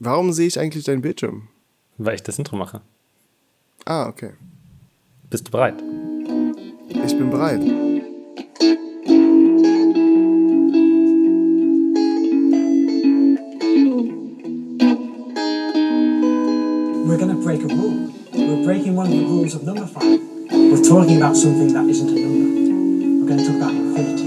Warum sehe ich eigentlich deinen Bildschirm? Weil ich das Intro mache. Ah, okay. Bist du bereit? Ich bin bereit. We're gonna break a rule. We're breaking one of the rules of number five. We're talking about something that isn't a number. We're gonna talk about infinity.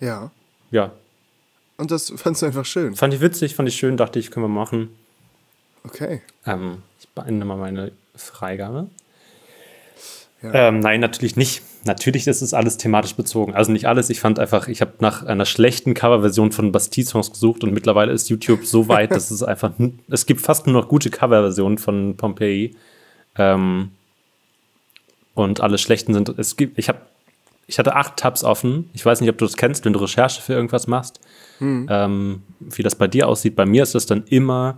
Ja. Ja. Und das fandst du einfach schön? Fand ich witzig, fand ich schön, dachte ich, können wir machen. Okay. Ich beende mal meine Freigabe. Ja. Nein, natürlich nicht. Natürlich ist es alles thematisch bezogen. Also nicht alles. Ich fand einfach, ich habe nach einer schlechten Coverversion von Bastille-Songs gesucht und mittlerweile ist YouTube so weit, dass es einfach, es gibt fast nur noch gute Coverversionen von Pompeii. Und alle schlechten sind, es gibt, ich hatte 8 Tabs offen. Ich weiß nicht, ob du das kennst, wenn du Recherche für irgendwas machst. Mhm. Wie das bei dir aussieht. Bei mir ist das dann immer,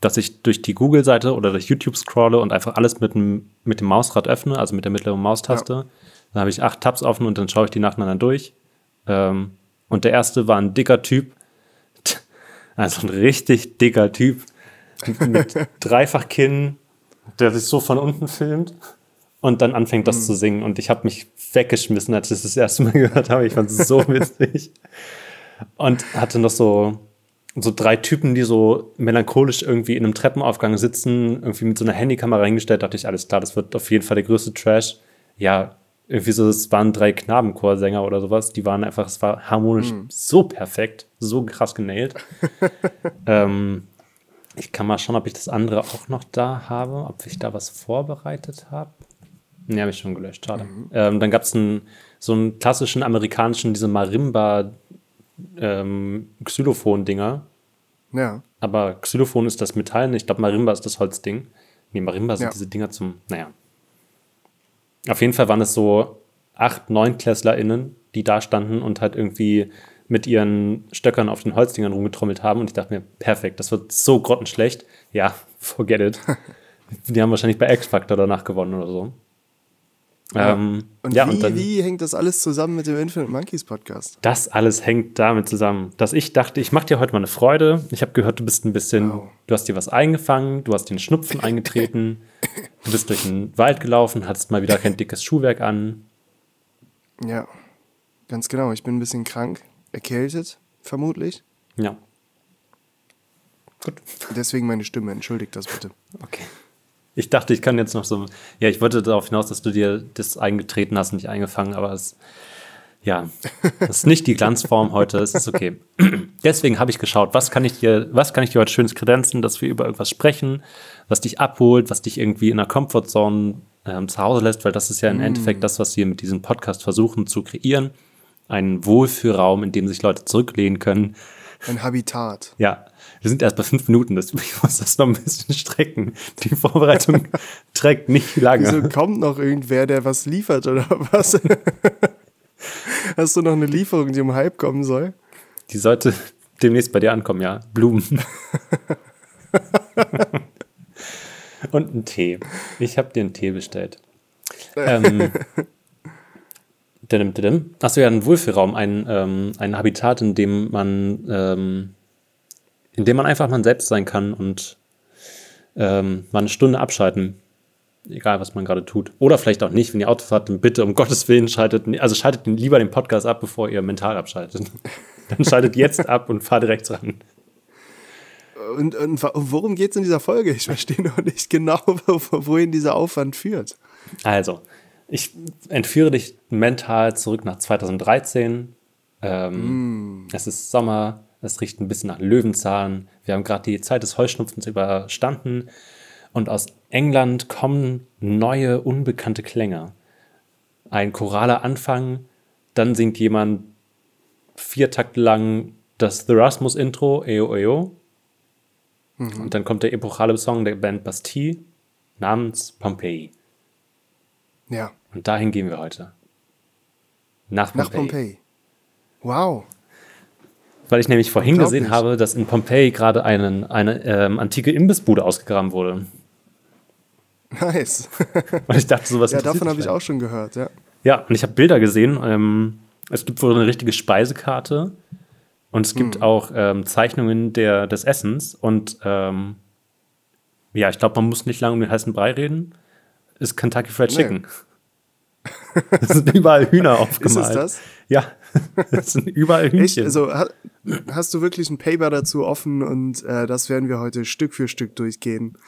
dass ich durch die Google-Seite oder durch YouTube scrolle und einfach alles mit dem Mausrad öffne, also mit der mittleren Maustaste. Ja. Dann habe ich 8 Tabs offen und dann schaue ich die nacheinander durch. Und der erste war ein dicker Typ. Also ein richtig dicker Typ. Mit Dreifachkinn, der sich so von unten filmt. Und dann anfängt das zu singen. Und ich habe mich weggeschmissen, als ich das erste Mal gehört habe. Ich fand es so witzig. Und hatte noch so 3 Typen, die so melancholisch irgendwie in einem Treppenaufgang sitzen, irgendwie mit so einer Handykamera reingestellt. Da dachte ich, alles klar, das wird auf jeden Fall der größte Trash. Ja, irgendwie so, es waren 3 Knabenchorsänger oder sowas. Die waren einfach, es war harmonisch so perfekt, so krass genäht. Ich kann mal schauen, ob ich das andere auch noch da habe, ob ich da was vorbereitet habe. Ne, habe ich schon gelöscht, schade. Dann gab es so einen klassischen amerikanischen, diese Marimba Xylophon-Dinger. Ja. Aber Xylophon ist das Metall, ich glaube Marimba ist das Holzding. Ne, Marimba sind diese Dinger naja. Auf jeden Fall waren es so 8, 9-KlässlerInnen, die da standen und halt irgendwie mit ihren Stöckern auf den Holzdingern rumgetrommelt haben. Und ich dachte mir, perfekt, das wird so grottenschlecht. Ja, forget it. Die haben wahrscheinlich bei X-Factor danach gewonnen oder so. Ja. Wie hängt das alles zusammen mit dem Infinite Monkeys Podcast? Das alles hängt damit zusammen, dass ich dachte, ich mache dir heute mal eine Freude. Ich habe gehört, du bist ein bisschen, du hast dir was eingefangen, du hast den Schnupfen eingetreten, du bist durch den Wald gelaufen, hattest mal wieder kein dickes Schuhwerk an. Ja, ganz genau. Ich bin ein bisschen krank, erkältet, vermutlich. Ja. Gut. Deswegen meine Stimme, entschuldigt das bitte. Okay. Ich dachte, ich kann jetzt noch so. Ja, ich wollte darauf hinaus, dass du dir das eingetreten hast, nicht eingefangen, aber das ist nicht die Glanzform heute, es ist okay. Deswegen habe ich geschaut, was kann ich dir heute schönes kredenzen, dass wir über irgendwas sprechen, was dich abholt, was dich irgendwie in der Comfortzone zu Hause lässt, weil das ist ja im Endeffekt das, was wir mit diesem Podcast versuchen zu kreieren. Einen Wohlfühlraum, in dem sich Leute zurücklehnen können. Ein Habitat. Ja. Wir sind erst bei 5 Minuten, ich muss das noch ein bisschen strecken. Die Vorbereitung trägt nicht lange. Wieso kommt noch irgendwer, der was liefert oder was? Hast du noch eine Lieferung, die um halb kommen soll? Die sollte demnächst bei dir ankommen, ja. Blumen. Und einen Tee. Ich habe dir einen Tee bestellt. Achso, ja, einen Wohlfühlraum, ein Habitat, in dem man indem man einfach man selbst sein kann und mal eine Stunde abschalten, egal was man gerade tut. Oder vielleicht auch nicht, wenn ihr Auto fahrt, dann bitte um Gottes Willen schaltet lieber den Podcast ab, bevor ihr mental abschaltet. Dann schaltet jetzt ab und fahrt direkt ran. Und worum geht es in dieser Folge? Ich verstehe noch nicht genau, wohin dieser Aufwand führt. Also, ich entführe dich mental zurück nach 2013. Es ist Sommer, es riecht ein bisschen nach Löwenzahn. Wir haben gerade die Zeit des Heuschnupfens überstanden. Und aus England kommen neue, unbekannte Klänge. Ein choraler Anfang, dann singt jemand 4 Takte lang das Therasmus-Intro, Eo Eo. Mhm. Und dann kommt der epochale Song der Band Bastille namens Pompeii. Ja. Und dahin gehen wir heute. Nach Pompeii. Wow. Weil ich nämlich vorhin gesehen habe, dass in Pompeii gerade eine antike Imbissbude ausgegraben wurde. Nice. Weil ich dachte, sowas. Ja, davon habe ich auch schon gehört, ja. Ja, und ich habe Bilder gesehen. Es gibt wohl eine richtige Speisekarte. Und es gibt auch Zeichnungen des Essens. Und ja, ich glaube, man muss nicht lange um den heißen Brei reden. Ist Kentucky Fried Chicken. Es sind überall Hühner aufgemalt. Ist das? Ja, es sind überall Hühnchen. Echt? Also, hast du wirklich ein Paper dazu offen? Und das werden wir heute Stück für Stück durchgehen,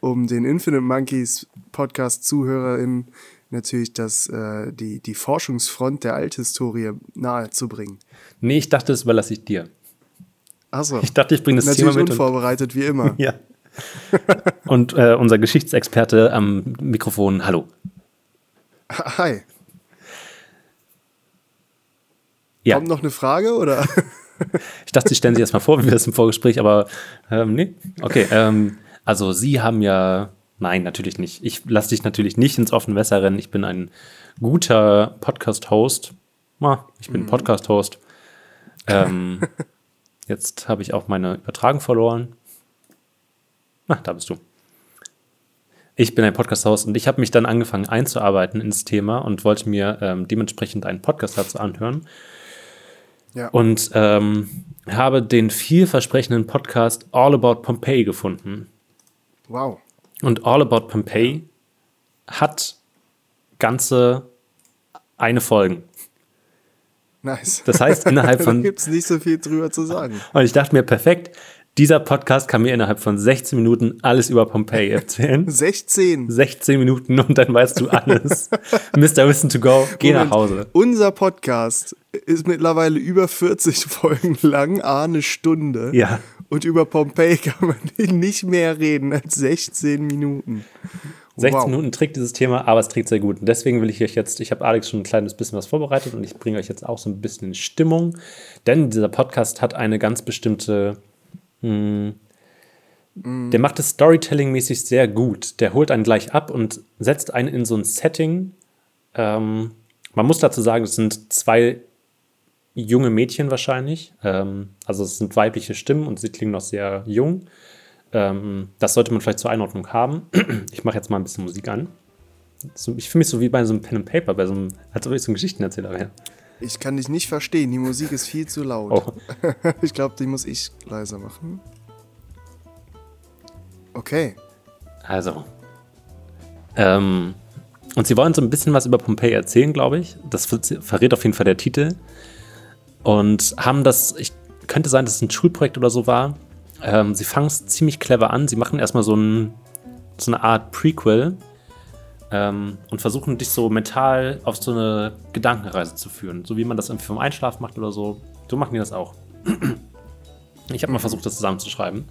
um den Infinite Monkeys Podcast ZuhörerInnen natürlich die Forschungsfront der Althistorie nahezubringen. Nee, ich dachte, das überlasse ich dir. Achso. Ich dachte, ich bringe das natürlich Thema mit. Natürlich unvorbereitet, wie immer. Ja. Und unser Geschichtsexperte am Mikrofon, hallo. Hi. Ja. Kommt noch eine Frage, oder? Ich dachte, Sie stellen sich erstmal vor, wie wir das im Vorgespräch, aber nee. Okay, also Sie haben ja... Nein, natürlich nicht. Ich lasse dich natürlich nicht ins offene Wasser rennen. Ich bin ein guter Podcast-Host. Ich bin Podcast-Host. Jetzt habe ich auch meine Übertragung verloren. Da bist du. Ich bin ein Podcast-Host und ich habe mich dann angefangen einzuarbeiten ins Thema und wollte mir dementsprechend einen Podcast dazu anhören. Ja. Und habe den vielversprechenden Podcast All About Pompeii gefunden. Wow. Und All About Pompeii hat ganze eine Folge. Nice. Das heißt, innerhalb von... Da gibt es nicht so viel drüber zu sagen. Und ich dachte mir, perfekt, dieser Podcast kann mir innerhalb von 16 Minuten alles über Pompeii erzählen. 16 Minuten und dann weißt du alles. Mr. Wissen to go, geh nach Hause. Unser Podcast ist mittlerweile über 40 Folgen lang, eine Stunde. Ja. Und über Pompeii kann man nicht mehr reden als 16 Minuten. Wow. 16 Minuten trägt dieses Thema, aber es trägt sehr gut. Und deswegen will ich euch jetzt, ich habe Alex schon ein kleines bisschen was vorbereitet und ich bringe euch jetzt auch so ein bisschen in Stimmung. Denn dieser Podcast hat eine ganz bestimmte, der macht es Storytelling-mäßig sehr gut. Der holt einen gleich ab und setzt einen in so ein Setting. Man muss dazu sagen, es sind 2 junge Mädchen wahrscheinlich, also es sind weibliche Stimmen und sie klingen noch sehr jung. Das sollte man vielleicht zur Einordnung haben. Ich mache jetzt mal ein bisschen Musik an. Ich fühle mich so wie bei so einem Pen and Paper, als ob ich so ein Geschichtenerzähler wäre. Ich kann dich nicht verstehen, die Musik ist viel zu laut. Oh. Ich glaube, die muss ich leiser machen. Okay. Also. Und sie wollen so ein bisschen was über Pompeii erzählen, glaube ich. Das verrät auf jeden Fall der Titel. Und haben das, könnte sein, dass es ein Schulprojekt oder so war. Sie fangen es ziemlich clever an. Sie machen erstmal so eine Art Prequel und versuchen dich so mental auf so eine Gedankenreise zu führen. So wie man das irgendwie vom Einschlafen macht oder so. So machen die das auch. Ich habe mal versucht, das zusammenzuschreiben.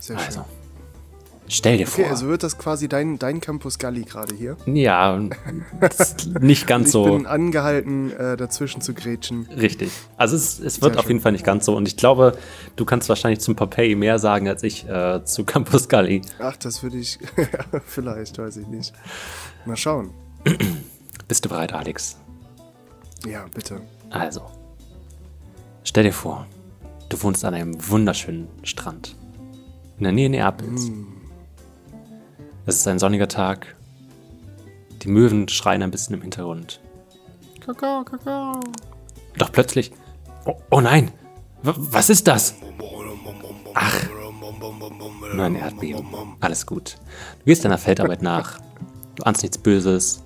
Sehr schön. Also, stell dir vor. Okay, also wird das quasi dein Campus Galli gerade hier? Ja, nicht ganz so. Ich bin angehalten, dazwischen zu grätschen. Richtig. Also es wird auf jeden Fall nicht ganz so. Und ich glaube, du kannst wahrscheinlich zum Pompeii mehr sagen, als ich zu Campus Galli. Ach, das würde ich... Vielleicht, weiß ich nicht. Mal schauen. Bist du bereit, Alex? Ja, bitte. Also, stell dir vor, du wohnst an einem wunderschönen Strand. In der Nähe Neapels. Es ist ein sonniger Tag. Die Möwen schreien ein bisschen im Hintergrund. Kakao, Kakao. Doch plötzlich... Oh nein! Was ist das? Ach, nur ein Erdbeben. Alles gut. Du gehst deiner Feldarbeit nach. Du ahnst nichts Böses.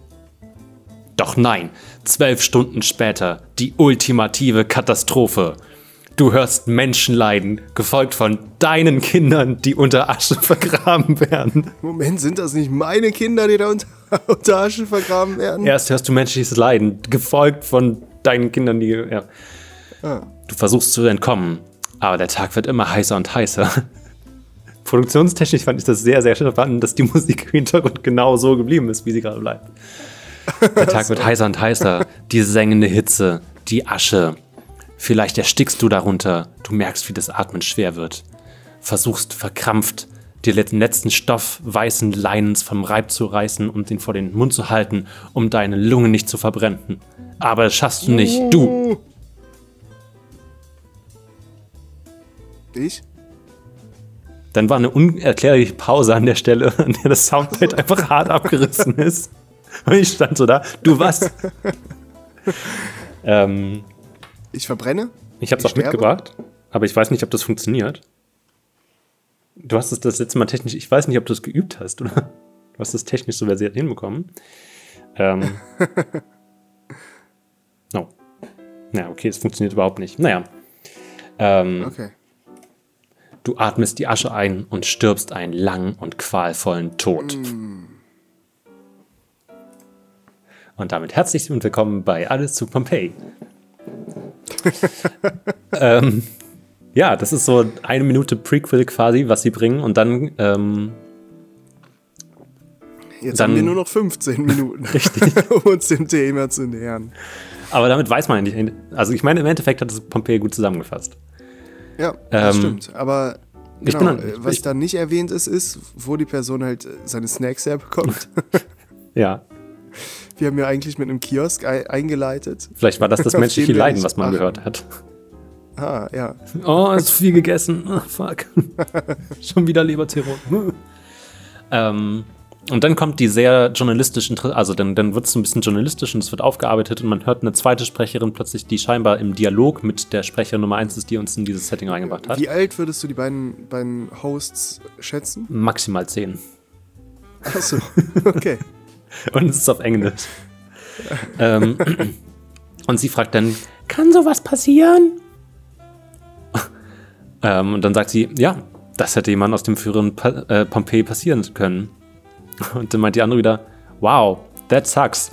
Doch nein, 12 Stunden später, die ultimative Katastrophe. Du hörst Menschen leiden, gefolgt von deinen Kindern, die unter Asche vergraben werden. Moment, sind das nicht meine Kinder, die da unter Asche vergraben werden? Erst hörst du menschliches Leiden, gefolgt von deinen Kindern, die... Ja. Ah. Du versuchst zu entkommen, aber der Tag wird immer heißer und heißer. Produktionstechnisch fand ich das sehr, sehr spannend, dass die Musik im Hintergrund genau so geblieben ist, wie sie gerade bleibt. Der Tag wird heißer und heißer, die sengende Hitze, die Asche. Vielleicht erstickst du darunter, du merkst, wie das Atmen schwer wird. Versuchst verkrampft, dir den letzten Stoff weißen Leinens vom Leib zu reißen und ihn vor den Mund zu halten, um deine Lunge nicht zu verbrennen. Aber das schaffst du nicht, du! Ich? Dann war eine unerklärliche Pause an der Stelle, an der das Soundbite einfach hart abgerissen ist. Und ich stand so da. Du was? Ich verbrenne? Ich hab's auch mitgebracht, aber ich weiß nicht, ob das funktioniert. Du hast es das letzte Mal technisch, ich weiß nicht, ob du es geübt hast, oder? Du hast es technisch so versiert hinbekommen. No. Naja, okay, es funktioniert überhaupt nicht. Naja. Okay. Du atmest die Asche ein und stirbst einen langen und qualvollen Tod. Mm. Und damit herzlich willkommen bei Alles zu Pompeii. Ja, das ist so eine Minute Prequel quasi, was sie bringen. Und dann... Jetzt dann, haben wir nur noch 15 Minuten, richtig. um uns dem Thema zu nähern. Aber damit weiß man eigentlich... Also ich meine, im Endeffekt hat es Pompeii gut zusammengefasst. Ja, das stimmt. Aber genau, was da nicht erwähnt ist, wo die Person halt seine Snacks herbekommt. Ja. Wir haben ja eigentlich mit einem Kiosk eingeleitet. Vielleicht war das menschliche Leiden, was man gehört hat. Ah, ja. Oh, ist viel gegessen. Oh, fuck. Schon wieder Leberzirrhose. Und dann kommt die sehr journalistisch, also dann wird es ein bisschen journalistisch und es wird aufgearbeitet und man hört eine zweite Sprecherin plötzlich, die scheinbar im Dialog mit der Sprecherin Nummer 1 ist, die uns in dieses Setting reingebracht hat. Wie alt würdest du die beiden Hosts schätzen? Maximal 10. Achso, okay. Und es ist auf Englisch. Und sie fragt dann, kann sowas passieren? Und dann sagt sie, ja, das hätte jemand aus dem früheren Pompeii passieren können. Und dann meint die andere wieder, wow, that sucks.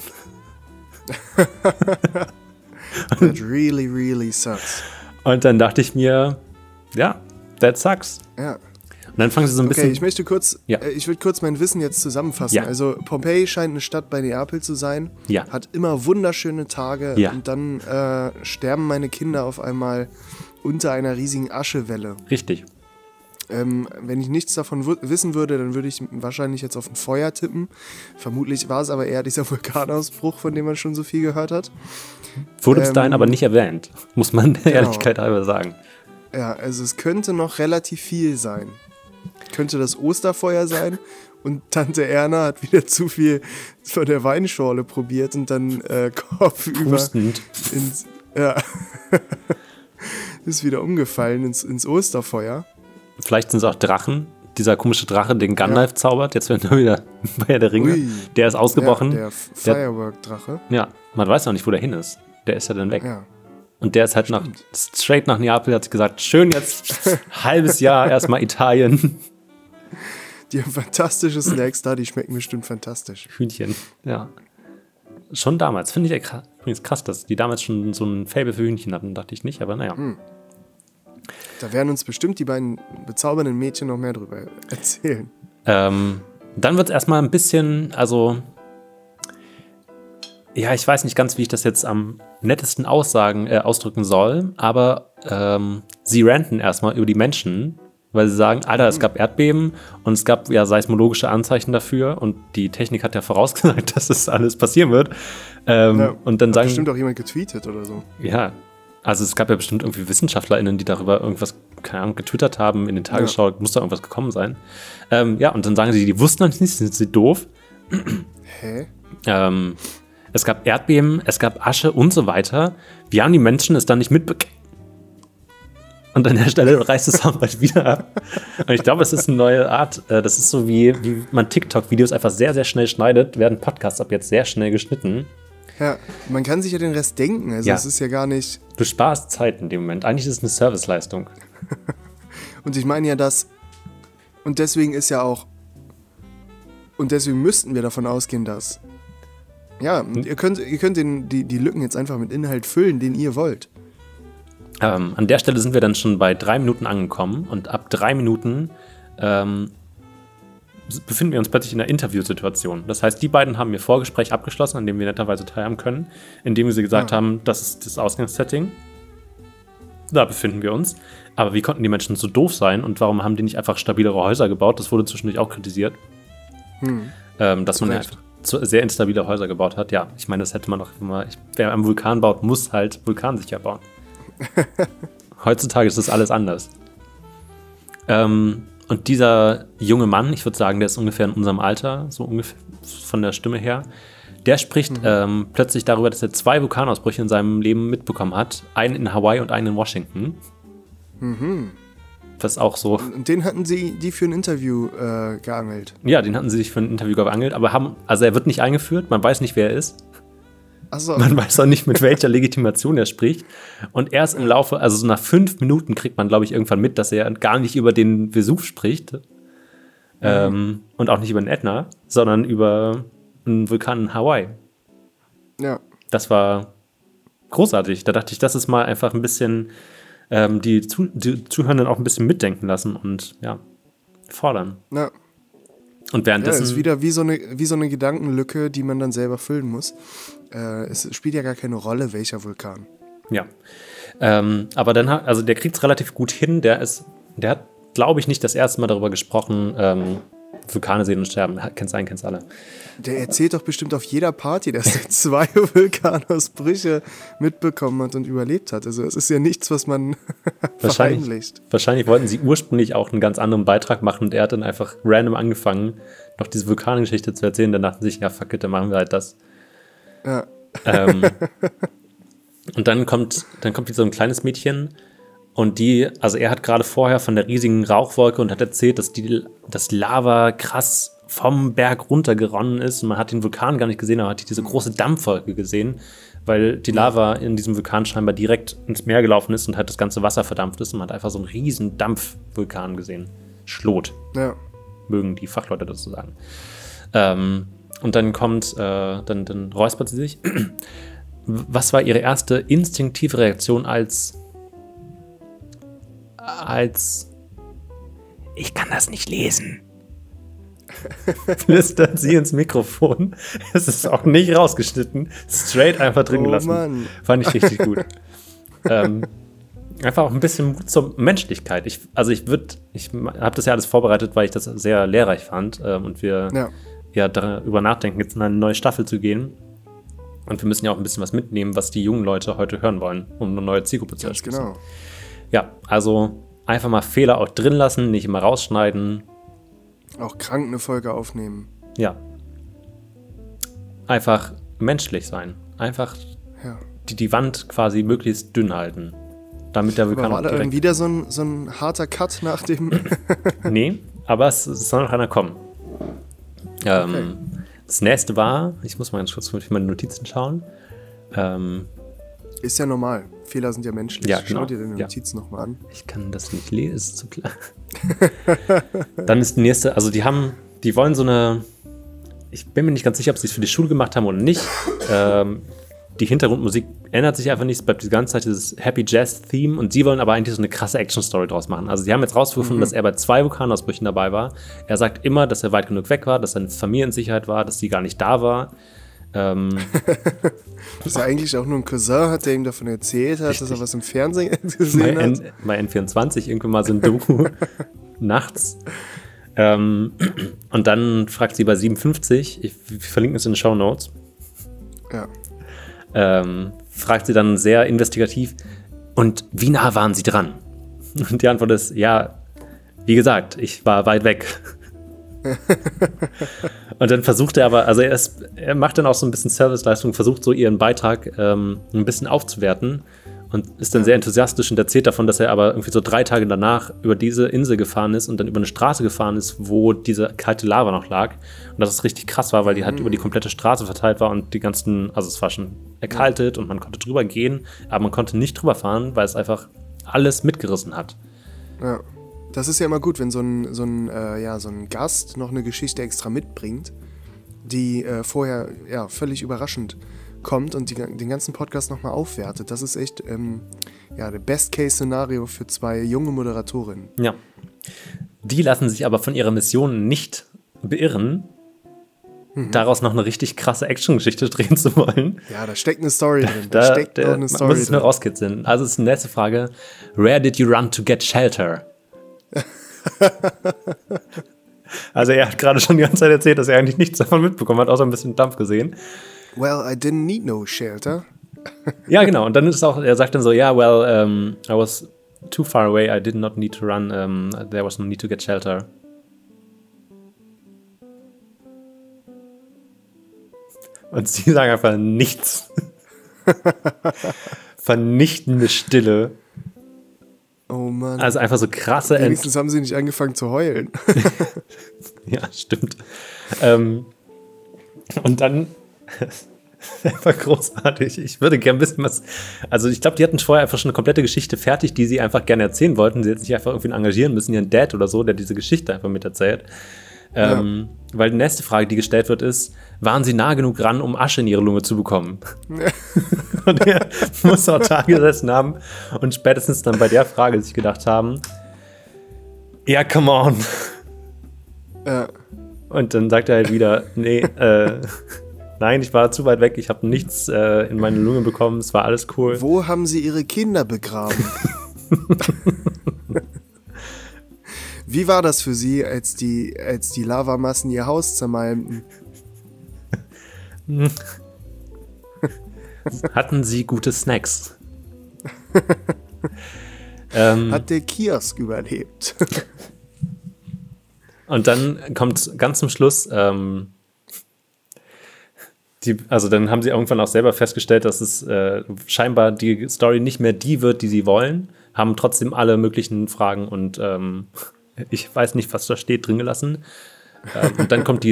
That really, really sucks. Und dann dachte ich mir, ja, that sucks. Ja. Und dann fangen sie so ein bisschen... Okay, ich würde kurz mein Wissen jetzt zusammenfassen. Ja. Also Pompeii scheint eine Stadt bei Neapel zu sein, ja. Hat immer wunderschöne Tage und dann sterben meine Kinder auf einmal unter einer riesigen Aschewelle. Richtig. Wenn ich nichts davon wissen würde, dann würde ich wahrscheinlich jetzt auf ein Feuer tippen. Vermutlich war es aber eher dieser Vulkanausbruch, von dem man schon so viel gehört hat. Wurde bis dahin aber nicht erwähnt, muss man der Ehrlichkeit halber sagen. Ja, also es könnte noch relativ viel sein. Könnte das Osterfeuer sein und Tante Erna hat wieder zu viel von der Weinschorle probiert und dann kopfüber ins, ist wieder umgefallen ins Osterfeuer. Vielleicht sind es auch Drachen. Dieser komische Drache, den Gandalf zaubert. Jetzt werden wir wieder bei der Ringe. Ui. Der ist ausgebrochen. Der Firework-Drache. Ja, man weiß noch nicht, wo der hin ist. Der ist ja dann weg. Ja. Und der ist halt straight nach Neapel, hat gesagt, schön jetzt halbes Jahr erstmal Italien. Die haben fantastische Snacks da, die schmecken bestimmt fantastisch. Hühnchen, ja. Schon damals, finde ich übrigens krass, dass die damals schon so ein Faible für Hühnchen hatten, dachte ich nicht, aber naja. Hm. Da werden uns bestimmt die beiden bezaubernden Mädchen noch mehr drüber erzählen. Dann wird es erstmal ein bisschen, also, ja, ich weiß nicht ganz, wie ich das jetzt am nettesten ausdrücken soll, aber sie ranten erstmal über die Menschen, weil sie sagen, Alter, es gab Erdbeben und es gab ja seismologische Anzeichen dafür und die Technik hat ja vorausgesagt, dass das alles passieren wird. Ja, und dann hat bestimmt auch jemand getweetet oder so. Ja. Also es gab ja bestimmt irgendwie WissenschaftlerInnen, die darüber irgendwas, keine Ahnung, getwittert haben, in den Tagesschau, muss da irgendwas gekommen sein. Ja, und dann sagen sie, die wussten eigentlich nichts, sind sie doof. Hä? Es gab Erdbeben, es gab Asche und so weiter. Wie haben die Menschen es dann nicht mitbekommen? Und an der Stelle reißt es auch bald wieder ab. Und ich glaube, es ist eine neue Art. Das ist so, wie man TikTok-Videos einfach sehr, sehr schnell schneidet, werden Podcasts ab jetzt sehr schnell geschnitten. Ja, man kann sich ja den Rest denken. Also es ist ja gar nicht... Du sparst Zeit in dem Moment. Eigentlich ist es eine Serviceleistung. Und ich meine ja, dass... Und deswegen ist ja auch... Und deswegen müssten wir davon ausgehen, dass... Ja, ihr könnt die Lücken jetzt einfach mit Inhalt füllen, den ihr wollt. An der Stelle sind wir dann schon bei 3 Minuten angekommen und ab 3 Minuten befinden wir uns plötzlich in einer Interviewsituation. Das heißt, die beiden haben ihr Vorgespräch abgeschlossen, an dem wir netterweise teilhaben können, indem wir sie gesagt haben, das ist das Ausgangssetting. Da befinden wir uns. Aber wie konnten die Menschen so doof sein und warum haben die nicht einfach stabilere Häuser gebaut? Das wurde zwischendurch auch kritisiert. Dass man einfach sehr instabile Häuser gebaut hat. Ja, ich meine, das hätte man doch immer. Wer einen Vulkan baut, muss halt vulkansicher bauen. Heutzutage ist das alles anders. Und dieser junge Mann, ich würde sagen, der ist ungefähr in unserem Alter, so ungefähr von der Stimme her, der spricht plötzlich darüber, dass er 2 Vulkanausbrüche in seinem Leben mitbekommen hat. Einen in Hawaii und einen in Washington. Mhm. Das auch so. Und den hatten sie die für ein Interview geangelt. Ja, den hatten sie sich für ein Interview geangelt, aber er wird nicht eingeführt, man weiß nicht, wer er ist. So. Man weiß auch nicht, mit welcher Legitimation er spricht. Und erst im Laufe, also so nach 5 Minuten kriegt man, glaube ich, irgendwann mit, dass er gar nicht über den Vesuv spricht. Und auch nicht über den Ätna, sondern über einen Vulkan in Hawaii. Ja. Das war großartig. Da dachte ich, das ist mal einfach ein bisschen die Zuhörenden auch ein bisschen mitdenken lassen und fordern. Ja. Und währenddessen. Ja, ist wieder wie so eine Gedankenlücke, die man dann selber füllen muss. Es spielt ja gar keine Rolle, welcher Vulkan. Ja. Aber dann also der kriegt es relativ gut hin. Der hat, glaube ich, nicht das erste Mal darüber gesprochen, Vulkane sehen und sterben. Kennst einen, kennst alle. Der erzählt doch bestimmt auf jeder Party, dass er 2 Vulkanausbrüche mitbekommen hat und überlebt hat. Also es ist ja nichts, was man verheimlicht. Wahrscheinlich wollten sie ursprünglich auch einen ganz anderen Beitrag machen und er hat dann einfach random angefangen, noch diese Vulkangeschichte zu erzählen. Dann dachten sie sich, ja fuck it, dann machen wir halt das. Ja. Und dann kommt wieder so ein kleines Mädchen. Und also er hat gerade vorher von der riesigen Rauchwolke und hat erzählt, dass das Lava krass vom Berg runtergeronnen ist. Und man hat den Vulkan gar nicht gesehen, aber hat diese große Dampfwolke gesehen, weil die Lava in diesem Vulkan scheinbar direkt ins Meer gelaufen ist und halt das ganze Wasser verdampft ist. Und man hat einfach so einen riesen Dampfvulkan gesehen. Schlot. Ja. Mögen die Fachleute dazu sagen. Und dann kommt, dann räuspert sie sich. Was war ihre erste instinktive Reaktion als ich kann das nicht lesen, flüstert sie ins Mikrofon. Es ist auch nicht rausgeschnitten, straight einfach drin gelassen. Mann. Fand ich richtig gut. Einfach auch ein bisschen Mut zur Menschlichkeit. Ich habe das ja alles vorbereitet, weil ich das sehr lehrreich fand und wir darüber nachdenken, jetzt in eine neue Staffel zu gehen. Und wir müssen ja auch ein bisschen was mitnehmen, was die jungen Leute heute hören wollen, um eine neue Zielgruppe zu erschließen. Genau. Ja, also einfach mal Fehler auch drin lassen, nicht immer rausschneiden. Auch krank eine Folge aufnehmen. Ja. Einfach menschlich sein. Einfach die Wand quasi möglichst dünn halten. Damit der Vulkan auch direkt... War da dann wieder so ein harter Cut nach dem... Nee, aber es soll noch einer kommen. Okay. Das nächste war... Ich muss mal ganz kurz durch meine Notizen schauen. Ist ja normal. Fehler sind ja menschlich. Ja, genau. Schau dir deine Notiz nochmal an. Ich kann das nicht lesen, ist zu klar. Dann ist die nächste, also die wollen so eine, ich bin mir nicht ganz sicher, ob sie es für die Schule gemacht haben oder nicht. Die Hintergrundmusik ändert sich einfach nicht, es bleibt die ganze Zeit dieses Happy Jazz-Theme und sie wollen aber eigentlich so eine krasse Action-Story draus machen. Also sie haben jetzt rausgefunden, dass er bei 2 Vulkanausbrüchen dabei war. Er sagt immer, dass er weit genug weg war, dass seine Familie in Sicherheit war, dass sie gar nicht da war. Dass er eigentlich auch nur einen Cousin hat, der ihm davon erzählt hat, dass er was im Fernsehen gesehen hat. Bei N24 irgendwie mal so ein Doku nachts. Und dann fragt sie bei 57, wir verlinken es in den Shownotes. Ja. Fragt sie dann sehr investigativ, und wie nah waren sie dran? Und die Antwort ist, wie gesagt, ich war weit weg. Und dann versucht er aber, also er macht dann auch so ein bisschen Serviceleistung, versucht so ihren Beitrag ein bisschen aufzuwerten und ist dann sehr enthusiastisch und erzählt davon, dass er aber irgendwie so 3 Tage danach über diese Insel gefahren ist und dann über eine Straße gefahren ist, wo diese kalte Lava noch lag. Und dass es richtig krass war, weil die halt über die komplette Straße verteilt war und die ganzen, also es war schon erkaltet und man konnte drüber gehen, aber man konnte nicht drüber fahren, weil es einfach alles mitgerissen hat. Ja, das ist ja immer gut, wenn so ein Gast noch eine Geschichte extra mitbringt, die vorher ja völlig überraschend kommt und den ganzen Podcast nochmal aufwertet. Das ist echt der Best-Case-Szenario für 2 junge Moderatorinnen. Ja. Die lassen sich aber von ihrer Mission nicht beirren, daraus noch eine richtig krasse Action-Geschichte drehen zu wollen. Ja, da steckt eine Story drin. Man muss es nur rauskitzeln. Also ist die nächste Frage: Where did you run to get shelter? Also er hat gerade schon die ganze Zeit erzählt, dass er eigentlich nichts davon mitbekommen hat, außer ein bisschen Dampf gesehen. Well, I didn't need no shelter. Ja, genau. Und dann ist auch, er sagt dann so, I was too far away, I did not need to run, there was no need to get shelter. Und sie sagen einfach nichts. Vernichtende Stille. Oh Mann. Also einfach so krasse... Wenigstens haben sie nicht angefangen zu heulen. Ja, stimmt. Und dann... Einfach großartig. Ich würde gerne wissen, was... Also ich glaube, die hatten vorher einfach schon eine komplette Geschichte fertig, die sie einfach gerne erzählen wollten. Sie hätten sich einfach irgendwie engagieren müssen, ihren Dad oder so, der diese Geschichte einfach miterzählt. Ja. Weil die nächste Frage, die gestellt wird, ist, waren sie nah genug ran, um Asche in ihre Lunge zu bekommen? Ja. Und er muss auch da gesessen haben und spätestens dann bei der Frage sich gedacht haben, ja, come on. Ja. Und dann sagt er halt wieder, Nein, ich war zu weit weg, ich habe nichts in meine Lunge bekommen, es war alles cool. Wo haben sie ihre Kinder begraben? Wie war das für sie, als die Lavamassen ihr Haus zermalmten? Hatten sie gute Snacks? Hat der Kiosk überlebt? Und dann kommt ganz zum Schluss... dann haben sie irgendwann auch selber festgestellt, dass es scheinbar die Story nicht mehr die wird, die sie wollen, haben trotzdem alle möglichen Fragen und ich weiß nicht, was da steht, drin gelassen. Und dann kommt die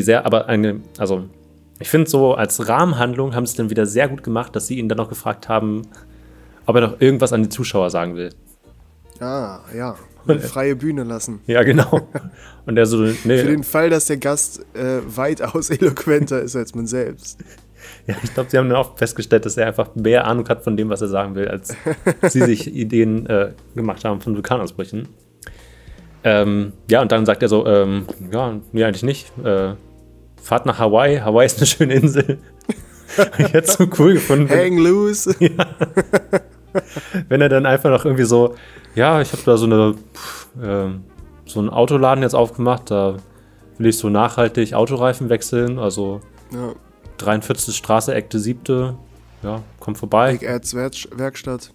ich finde so, als Rahmenhandlung haben sie es dann wieder sehr gut gemacht, dass sie ihn dann noch gefragt haben, ob er noch irgendwas an die Zuschauer sagen will. Ah, ja. Und freie Bühne lassen. Ja, genau. Und er so, für den Fall, dass der Gast weitaus eloquenter ist als man selbst. Ja, ich glaube, sie haben dann auch festgestellt, dass er einfach mehr Ahnung hat von dem, was er sagen will, als sie sich Ideen gemacht haben von Vulkanausbrüchen. Und dann sagt er so, nee, eigentlich nicht. Fahrt nach Hawaii. Hawaii ist eine schöne Insel. Ich hätte es so cool gefunden. Hang loose. Ja. Wenn er dann einfach noch irgendwie so, ja, ich habe da so einen Autoladen jetzt aufgemacht, da will ich so nachhaltig Autoreifen wechseln, also ja. 43. Straße, Eckte 7. Ja, kommt vorbei. Big Ads Werkstatt.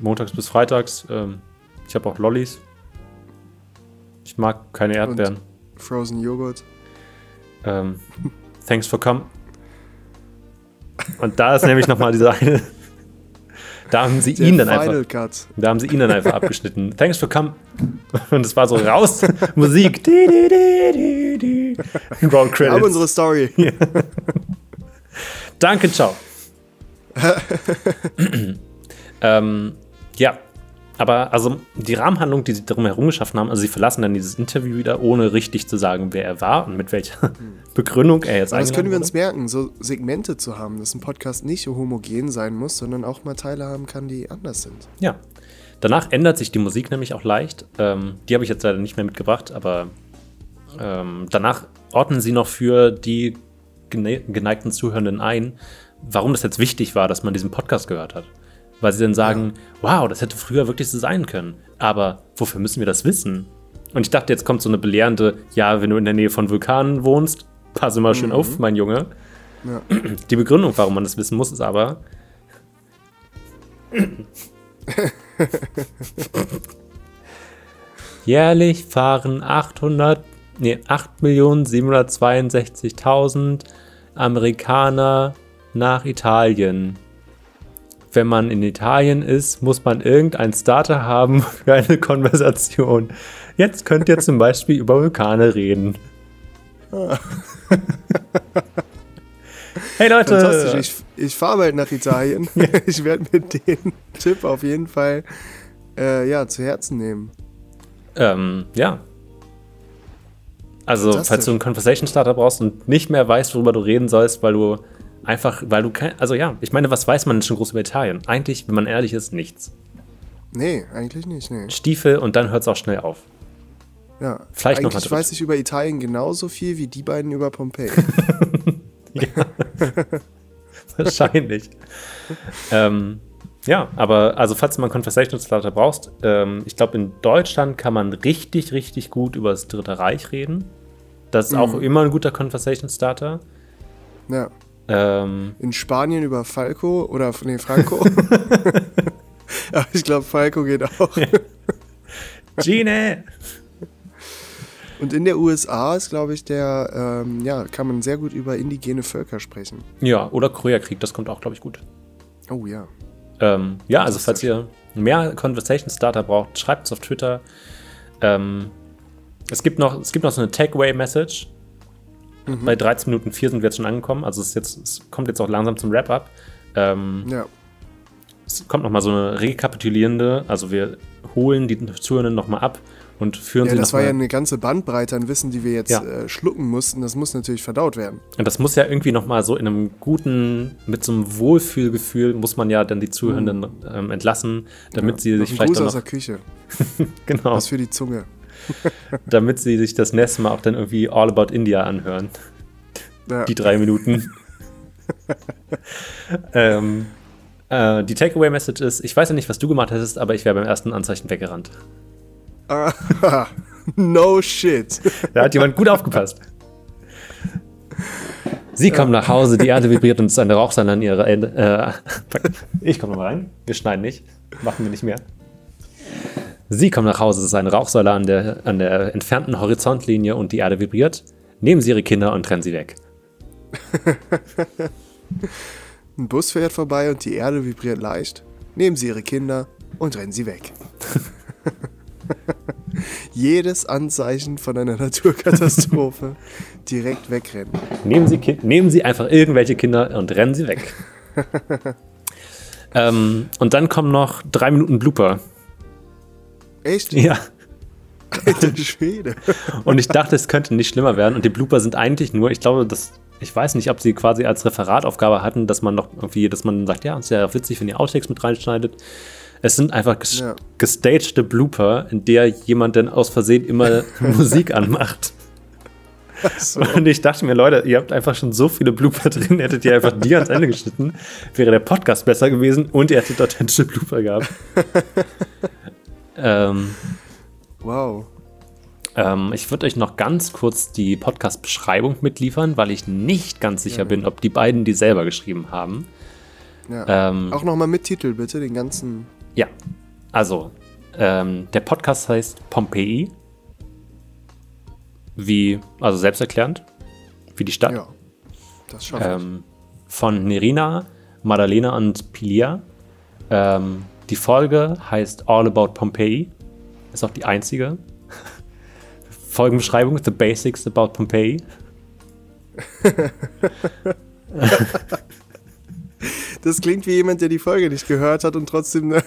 Montags bis freitags. Ich habe auch Lollis. Ich mag keine Erdbeeren. Und Frozen Joghurt. Thanks for come. Und da ist nämlich nochmal diese eine... Da haben sie ihn dann einfach abgeschnitten. Thanks for come. Und es war so raus. Musik. Roll Credits. Haben unsere Story. Ja. Danke, ciao. Aber also die Rahmenhandlung, die sie darum herum geschaffen haben, also sie verlassen dann dieses Interview wieder, ohne richtig zu sagen, wer er war und mit welcher Begründung er jetzt eingeladen wurde. Das können wir uns merken, so Segmente zu haben, dass ein Podcast nicht homogen sein muss, sondern auch mal Teile haben kann, die anders sind. Ja, danach ändert sich die Musik nämlich auch leicht. Die habe ich jetzt leider nicht mehr mitgebracht, aber danach ordnen sie noch für die geneigten Zuhörenden ein, warum das jetzt wichtig war, dass man diesen Podcast gehört hat. Weil sie dann sagen, wow, das hätte früher wirklich so sein können. Aber wofür müssen wir das wissen? Und ich dachte, jetzt kommt so eine belehrende, ja, wenn du in der Nähe von Vulkanen wohnst, pass immer schön auf, mein Junge. Ja. Die Begründung, warum man das wissen muss, ist aber... Jährlich fahren 8.762.000 Amerikaner nach Italien. wenn man in Italien ist, muss man irgendein Starter haben für eine Konversation. Jetzt könnt ihr zum Beispiel über Vulkane reden. Hey Leute! Fantastisch, ich fahre bald nach Italien. Ja. Ich werde mir den Tipp auf jeden Fall zu Herzen nehmen. Ja. Also, falls du einen Conversation-Starter brauchst und nicht mehr weißt, worüber du reden sollst, was weiß man schon groß über Italien? Eigentlich, wenn man ehrlich ist, nichts. Nee, eigentlich nicht, nee. Stiefel und dann hört es auch schnell auf. Ja, vielleicht eigentlich noch weiß ich über Italien genauso viel wie die beiden über Pompeii. Ja, wahrscheinlich. Ja, aber also falls du mal einen Conversation-Starter brauchst, ich glaube, in Deutschland kann man richtig, richtig gut über das Dritte Reich reden. Das ist auch immer ein guter Conversation-Starter. Ja. In Spanien über Franco. Aber ich glaube, Falco geht auch. Gine! Und in der USA ist, glaube ich, kann man sehr gut über indigene Völker sprechen. Ja, oder Koreakrieg, das kommt auch, glaube ich, gut. Oh ja. Ja, also falls ihr mehr Conversation Starter braucht, schreibt es auf Twitter. Es gibt noch so eine Takeaway-Message. Mhm. Bei 13 Minuten 4 sind wir jetzt schon angekommen. Also es kommt jetzt auch langsam zum Wrap-Up. Ja. Es kommt nochmal so eine rekapitulierende, also wir holen die Zuhörenden nochmal ab und führen sie nochmal. Ja, das war ja eine ganze Bandbreite an Wissen, die wir jetzt schlucken mussten. Das muss natürlich verdaut werden. Und das muss ja irgendwie nochmal so in einem guten, mit so einem Wohlfühlgefühl muss man ja dann die Zuhörenden entlassen, damit sie sich vielleicht Gruß aus der Küche. Genau. Was für die Zunge. Damit sie sich das nächste Mal auch dann irgendwie All About India anhören. Ja. Die 3 Minuten. Die Takeaway-Message ist, ich weiß ja nicht, was du gemacht hättest, aber ich wäre beim ersten Anzeichen weggerannt. No shit. Da hat jemand gut aufgepasst. Sie kommen nach Hause, die Erde vibriert und es ist eine Rauchsäule an ihrer Ende. Ich komme nochmal rein. Wir schneiden nicht. Machen wir nicht mehr. Sie kommen nach Hause, es ist eine Rauchsäule an der entfernten Horizontlinie und die Erde vibriert. Nehmen Sie Ihre Kinder und trennen sie weg. Ein Bus fährt vorbei und die Erde vibriert leicht. Nehmen Sie Ihre Kinder und rennen sie weg. Jedes Anzeichen von einer Naturkatastrophe direkt wegrennen. Nehmen Sie einfach irgendwelche Kinder und rennen sie weg. Und dann kommen noch 3 Minuten Blooper. Echt? Ja. Alter Schwede. Und ich dachte, es könnte nicht schlimmer werden. Und die Blooper sind eigentlich nur, ich weiß nicht, ob sie quasi als Referataufgabe hatten, dass man noch irgendwie, dass man sagt, ja, es ist ja witzig, wenn ihr Outtakes mit reinschneidet. Es sind einfach gestagte Blooper, in der jemand dann aus Versehen immer Musik anmacht. So. Und ich dachte mir, Leute, ihr habt einfach schon so viele Blooper drin, hättet ihr einfach die ans Ende geschnitten, wäre der Podcast besser gewesen und ihr hättet authentische Blooper gehabt. Wow. Ich würde euch noch ganz kurz die Podcast-Beschreibung mitliefern, weil ich nicht ganz sicher bin, ob die beiden die selber geschrieben haben. Ja. Auch nochmal mit Titel, bitte, den ganzen... Ja, also, der Podcast heißt Pompeii. Also selbsterklärend, wie die Stadt. Ja, das schaffe ich. Von Nerina, Maddalena und Pilia. Die Folge heißt All About Pompeii. Ist auch die einzige. Folgenbeschreibung, The Basics About Pompeii. Das klingt wie jemand, der die Folge nicht gehört hat und trotzdem eine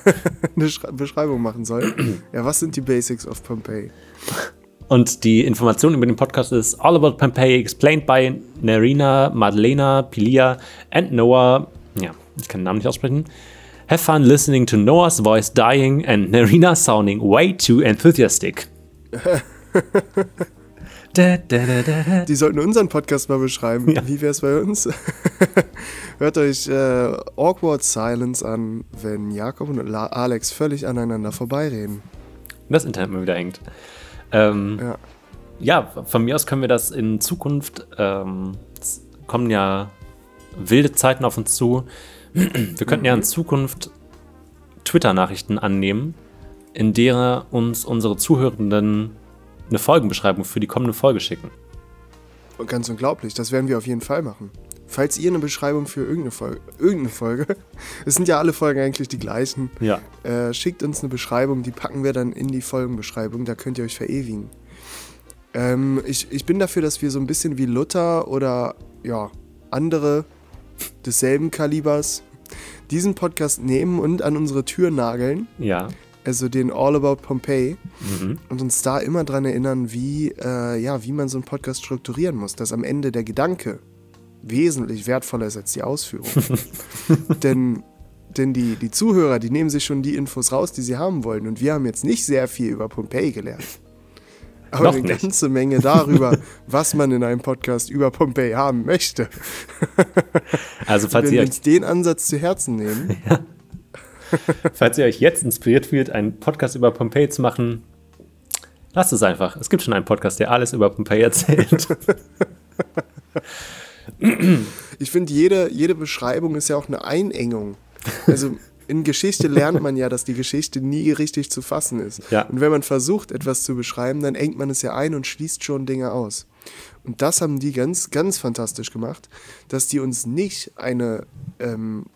Beschreibung machen soll. Ja, was sind die Basics of Pompeii? Und die Information über den Podcast ist All About Pompeii explained by Nerina, Maddalena, Pilia and Noah. Ja, ich kann den Namen nicht aussprechen. Have fun listening to Noah's voice dying and Nerina sounding way too enthusiastic. Die sollten unseren Podcast mal beschreiben. Ja. Wie wäre es bei uns? Hört euch Awkward Silence an, wenn Jakob und Alex völlig aneinander vorbeireden. Das Internet mal wieder hängt. Ja, von mir aus können wir das in Zukunft, es kommen ja wilde Zeiten auf uns zu. Wir könnten ja in Zukunft Twitter-Nachrichten annehmen, in der uns unsere Zuhörenden eine Folgenbeschreibung für die kommende Folge schicken. Ganz unglaublich, das werden wir auf jeden Fall machen. Falls ihr eine Beschreibung für irgendeine Folge, es sind ja alle Folgen eigentlich die gleichen, ja. Schickt uns eine Beschreibung, die packen wir dann in die Folgenbeschreibung, da könnt ihr euch verewigen. Ich bin dafür, dass wir so ein bisschen wie Luther oder ja andere desselben Kalibers diesen Podcast nehmen und an unsere Tür nageln, ja. Also den All About Pompeii, und uns da immer dran erinnern, wie man so einen Podcast strukturieren muss, dass am Ende der Gedanke wesentlich wertvoller ist als die Ausführung. Denn die Zuhörer, die nehmen sich schon die Infos raus, die sie haben wollen. Und wir haben jetzt nicht sehr viel über Pompeii gelernt. Aber noch eine nicht. Ganze Menge darüber, was man in einem Podcast über Pompeii haben möchte. Also falls ihr uns den Ansatz zu Herzen nehmen. Ja. Falls ihr euch jetzt inspiriert fühlt, einen Podcast über Pompeii zu machen, lasst es einfach. Es gibt schon einen Podcast, der alles über Pompeii erzählt. Ich finde, jede Beschreibung ist ja auch eine Einengung. Also in Geschichte lernt man ja, dass die Geschichte nie richtig zu fassen ist. Ja. Und wenn man versucht, etwas zu beschreiben, dann engt man es ja ein und schließt schon Dinge aus. Und das haben die ganz, ganz fantastisch gemacht, dass die uns nicht eine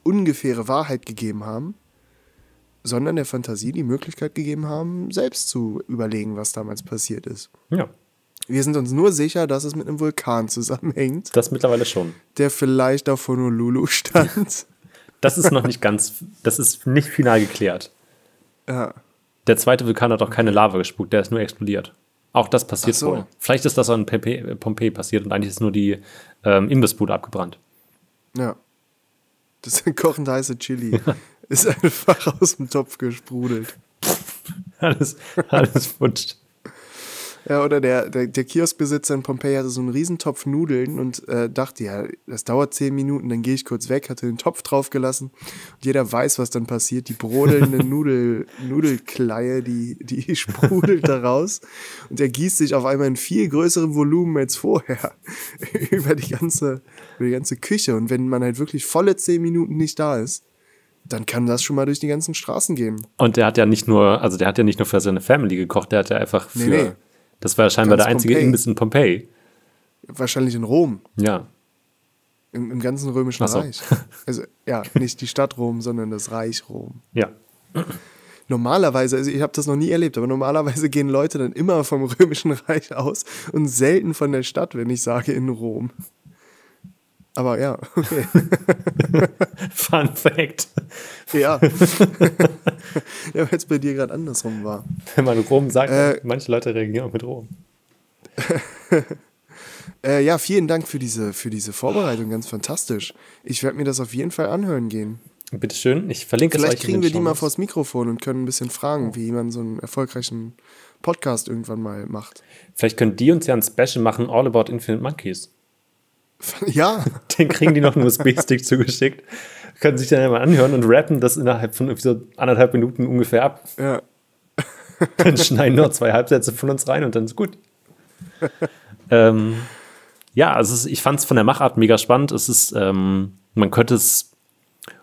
ungefähre Wahrheit gegeben haben, sondern der Fantasie die Möglichkeit gegeben haben, selbst zu überlegen, was damals passiert ist. Ja. Wir sind uns nur sicher, dass es mit einem Vulkan zusammenhängt. Das mittlerweile schon. Der vielleicht auf Honolulu stand. Das ist noch nicht ganz, das ist nicht final geklärt. Ja. Der zweite Vulkan hat auch keine Lava gespuckt, der ist nur explodiert. Auch das passiert wohl. Vielleicht ist das auch in Pompeii passiert und eigentlich ist nur die Imbissbude abgebrannt. Ja. Das kochend heiße Chili. Ja. Ist einfach aus dem Topf gesprudelt. Alles futsch. Ja, oder der Kioskbesitzer in Pompeii hatte so einen Riesentopf Nudeln und dachte, ja, das dauert 10 Minuten, dann gehe ich kurz weg, hatte den Topf draufgelassen und jeder weiß, was dann passiert. Die brodelnde Nudelkleie, die sprudelt da raus und ergießt sich auf einmal in viel größerem Volumen als vorher über die ganze Küche. Und wenn man halt wirklich volle 10 Minuten nicht da ist, dann kann das schon mal durch die ganzen Straßen gehen. Und der hat ja nicht nur, für seine Family gekocht, der hat ja einfach für... Nee. Das war scheinbar ganz der einzige Imbiss in Pompeii. Wahrscheinlich in Rom. Ja. Im ganzen römischen Reich. Also, ja, nicht die Stadt Rom, sondern das Reich Rom. Ja. Normalerweise, also ich habe das noch nie erlebt, aber normalerweise gehen Leute dann immer vom römischen Reich aus und selten von der Stadt, wenn ich sage in Rom. Aber ja. Okay. Fun Fact. Ja. Ja, weil es bei dir gerade andersrum war. Wenn man Rom sagt, manche Leute reagieren auch mit Rom. Ja, vielen Dank für diese Vorbereitung, ganz fantastisch. Ich werde mir das auf jeden Fall anhören gehen. Bitteschön, ich verlinke es euch in den Show Notes. Vielleicht kriegen wir die mal vors Mikrofon und können ein bisschen fragen, wie man so einen erfolgreichen Podcast irgendwann mal macht. Vielleicht können die uns ja ein Special machen, All About Infinite Monkeys. Ja. Den kriegen die noch einen USB-Stick zugeschickt. Können sich dann einmal anhören und rappen das innerhalb von so 1,5 Minuten ungefähr ab. Ja. Dann schneiden noch 2 Halbsätze von uns rein und dann ist gut. Ja, also ich fand es von der Machart mega spannend. Es ist, man könnte es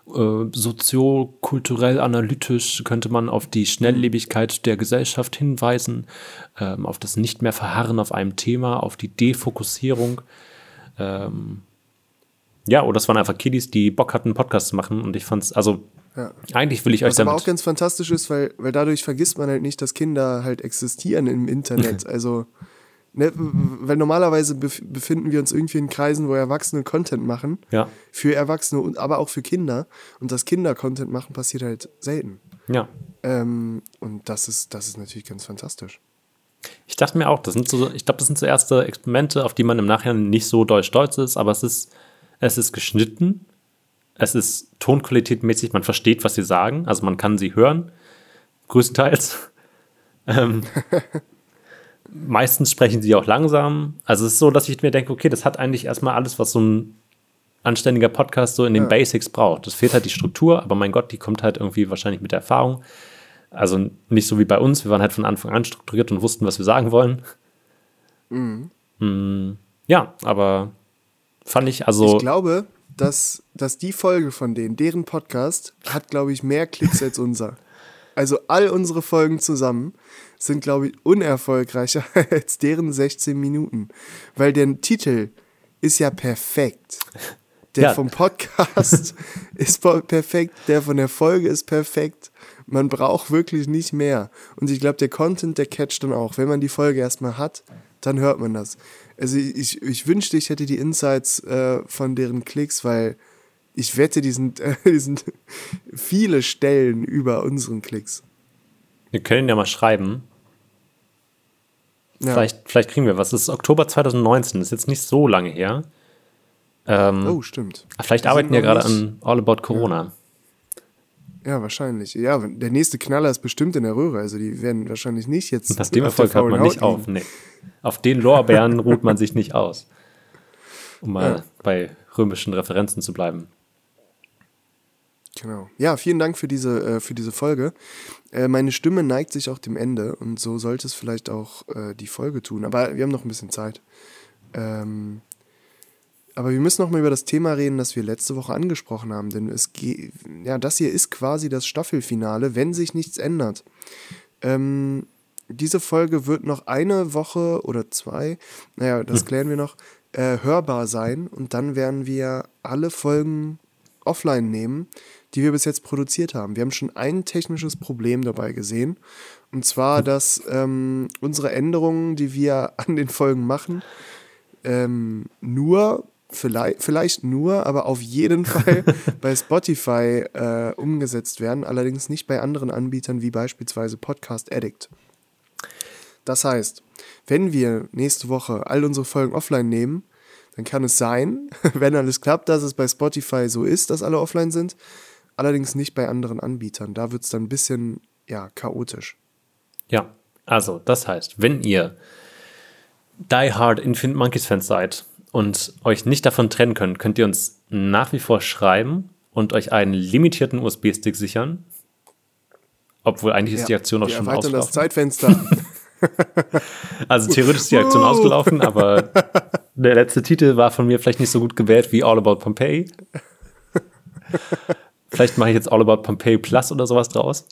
soziokulturell analytisch könnte man auf die Schnelllebigkeit der Gesellschaft hinweisen, auf das nicht mehr Verharren auf einem Thema, auf die Defokussierung. Ja, oder es waren einfach Kiddies, die Bock hatten, einen Podcast zu machen und ich fand's, also ja. Eigentlich will ich euch was damit... Was aber auch ganz fantastisch ist, weil dadurch vergisst man halt nicht, dass Kinder halt existieren im Internet, also, ne, weil normalerweise befinden wir uns irgendwie in Kreisen, wo Erwachsene Content machen, ja. Für Erwachsene, und aber auch für Kinder, und das Kinder-Content machen passiert halt selten. Ja. Und das ist natürlich ganz fantastisch. Ich dachte mir auch, das sind so erste Experimente, auf die man im Nachhinein nicht so doll stolz ist, aber es ist geschnitten, es ist tonqualitätmäßig, man versteht, was sie sagen, also man kann sie hören, größtenteils. Meistens sprechen sie auch langsam, also es ist so, dass ich mir denke, okay, das hat eigentlich erstmal alles, was so ein anständiger Podcast so in den Basics braucht. Es fehlt halt die Struktur, aber mein Gott, die kommt halt irgendwie wahrscheinlich mit der Erfahrung. Also nicht so wie bei uns, wir waren halt von Anfang an strukturiert und wussten, was wir sagen wollen. Mhm. Ja, aber fand ich also... Ich glaube, dass die Folge von deren Podcast hat, glaube ich, mehr Klicks als unser. Also all unsere Folgen zusammen sind, glaube ich, unerfolgreicher als deren 16 Minuten. Weil der Titel ist ja perfekt. Der vom Podcast ist perfekt, der von der Folge ist perfekt. Man braucht wirklich nicht mehr. Und ich glaube, der Content, der catcht dann auch. Wenn man die Folge erstmal hat, dann hört man das. Also ich wünschte, ich hätte die Insights von deren Klicks, weil ich wette, die sind viele Stellen über unseren Klicks. Wir können ja mal schreiben. Ja. Vielleicht kriegen wir was. Das ist Oktober 2019, das ist jetzt nicht so lange her. Stimmt. Vielleicht arbeiten wir gerade an All About Corona. Ja, wahrscheinlich. Ja, der nächste Knaller ist bestimmt in der Röhre. Also die werden wahrscheinlich nicht jetzt... Nach dem Erfolg hört man nicht auf. Nee. Auf den Lorbeeren ruht man sich nicht aus. Um mal bei römischen Referenzen zu bleiben. Genau. Ja, vielen Dank für diese Folge. Meine Stimme neigt sich auch dem Ende und so sollte es vielleicht auch die Folge tun. Aber wir haben noch ein bisschen Zeit. Aber wir müssen noch mal über das Thema reden, das wir letzte Woche angesprochen haben, denn das hier ist quasi das Staffelfinale, wenn sich nichts ändert. Diese Folge wird noch eine Woche oder zwei, das klären wir noch, hörbar sein und dann werden wir alle Folgen offline nehmen, die wir bis jetzt produziert haben. Wir haben schon ein technisches Problem dabei gesehen und zwar, dass unsere Änderungen, die wir an den Folgen machen, aber auf jeden Fall bei Spotify umgesetzt werden, allerdings nicht bei anderen Anbietern wie beispielsweise Podcast Addict. Das heißt, wenn wir nächste Woche all unsere Folgen offline nehmen, dann kann es sein, wenn alles klappt, dass es bei Spotify so ist, dass alle offline sind, allerdings nicht bei anderen Anbietern. Da wird es dann ein bisschen chaotisch. Ja, also das heißt, wenn ihr Die Hard Infinite Monkeys Fans seid und euch nicht davon trennen könnt, könnt ihr uns nach wie vor schreiben und euch einen limitierten USB-Stick sichern. Obwohl eigentlich ist die Aktion auch schon ausgelaufen. Wir erweitern das Zeitfenster. Also theoretisch ist die Aktion ausgelaufen, aber der letzte Titel war von mir vielleicht nicht so gut gewählt wie All About Pompeii. Vielleicht mache ich jetzt All About Pompeii Plus oder sowas draus.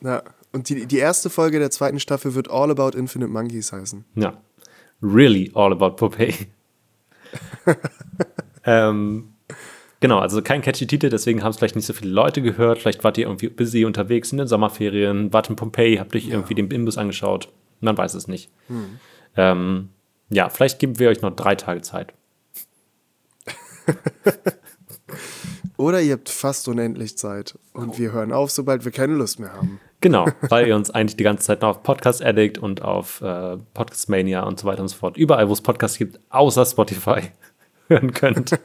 Ja, und die erste Folge der zweiten Staffel wird All About Infinite Monkeys heißen. Ja. Really All About Pompeii. Genau, also kein catchy Titel, deswegen haben es vielleicht nicht so viele Leute gehört. Vielleicht wart ihr irgendwie busy unterwegs in den Sommerferien, wart in Pompeii, habt euch irgendwie den Imbus angeschaut. Man weiß es nicht. Vielleicht geben wir euch noch 3 Tage Zeit. Oder ihr habt fast unendlich Zeit und wir hören auf, sobald wir keine Lust mehr haben. Genau, weil ihr uns eigentlich die ganze Zeit noch auf Podcast Addict und auf Podcast Mania und so weiter und so fort, überall, wo es Podcasts gibt, außer Spotify, hören könnt.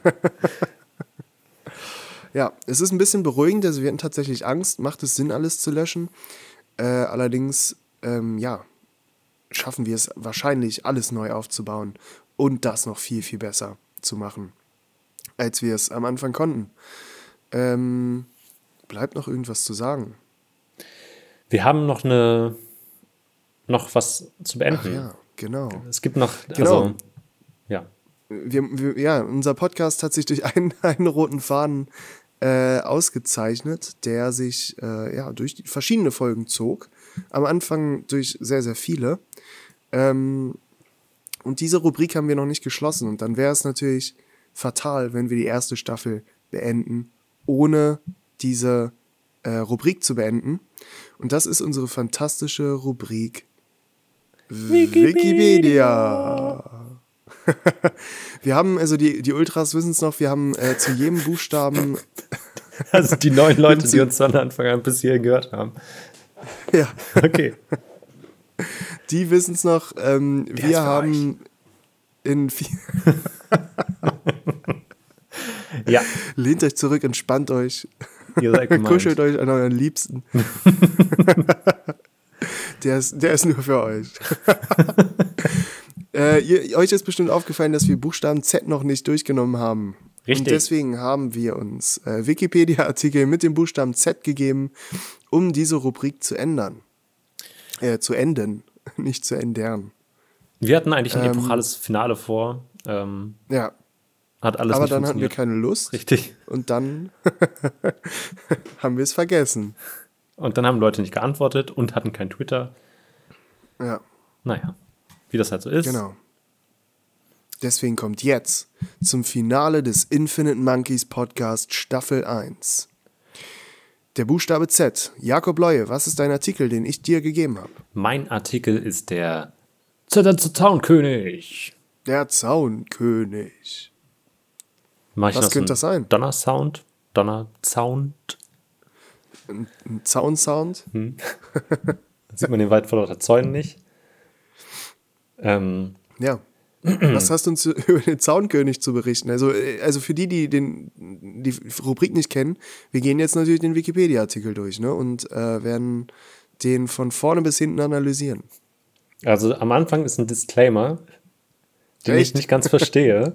Ja, es ist ein bisschen beruhigend, also wir hatten tatsächlich Angst, macht es Sinn, alles zu löschen? Allerdings, schaffen wir es wahrscheinlich, alles neu aufzubauen und das noch viel, viel besser zu machen, als wir es am Anfang konnten. Bleibt noch irgendwas zu sagen? Wir haben noch was zu beenden. Ach ja, genau. Es gibt noch, also, ja. Unser Podcast hat sich durch einen roten Faden ausgezeichnet, der sich durch verschiedene Folgen zog. Am Anfang durch sehr, sehr viele. Und diese Rubrik haben wir noch nicht geschlossen. Und dann wäre es natürlich fatal, wenn wir die erste Staffel beenden, ohne diese Rubrik zu beenden. Und das ist unsere fantastische Rubrik Wikipedia. Wir haben, also die Ultras wissen es noch, wir haben zu jedem Buchstaben... Also die 9 Leute, die uns von Anfang an bis hierhin gehört haben. Ja. Okay. Die wissen es noch. Wir haben in 4... Ja. Lehnt euch zurück, entspannt euch. Ihr seid gemeint. Kuschelt euch an euren Liebsten. Der ist nur für euch. Euch ist bestimmt aufgefallen, dass wir Buchstaben Z noch nicht durchgenommen haben. Richtig. Und deswegen haben wir uns Wikipedia-Artikel mit dem Buchstaben Z gegeben, um diese Rubrik zu ändern. Zu enden, nicht zu ändern. Wir hatten eigentlich ein epochales Finale vor. Hat alles aber dann hatten wir keine Lust. Richtig. Und dann haben wir es vergessen. Und dann haben Leute nicht geantwortet und hatten kein Twitter. Ja. Naja, wie das halt so ist. Genau. Deswegen kommt jetzt zum Finale des Infinite Monkeys Podcast Staffel 1. Der Buchstabe Z. Jakob Leue, was ist dein Artikel, den ich dir gegeben habe? Mein Artikel ist der Zaunkönig. Der Zaunkönig. Was könnte das sein? Donnersound? Donnersound? Ein Zaunsound? Sieht man den Wald vor lauter Zäunen nicht. Ja. Was hast du uns über den Zaunkönig zu berichten? Also für die die Rubrik nicht kennen, wir gehen jetzt natürlich den Wikipedia-Artikel durch, ne? Und werden den von vorne bis hinten analysieren. Also am Anfang ist ein Disclaimer, den ich nicht ganz verstehe.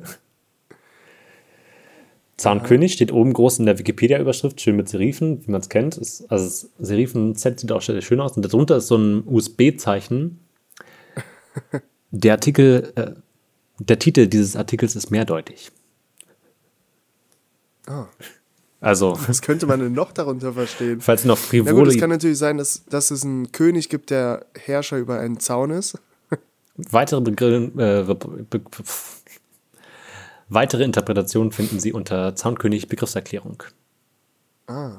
Zaunkönig steht oben groß in der Wikipedia-Überschrift, schön mit Serifen, wie man es kennt. Also Serifen-Z sieht auch schön aus. Und darunter ist so ein USB-Zeichen. Der Artikel... Der Titel dieses Artikels ist mehrdeutig. Ah. Also. Was könnte man denn noch darunter verstehen? Falls noch frivole. Ja gut, es kann natürlich sein, dass es einen König gibt, der Herrscher über einen Zaun ist. Weitere Interpretationen finden Sie unter Zaunkönig Begriffserklärung. Ah.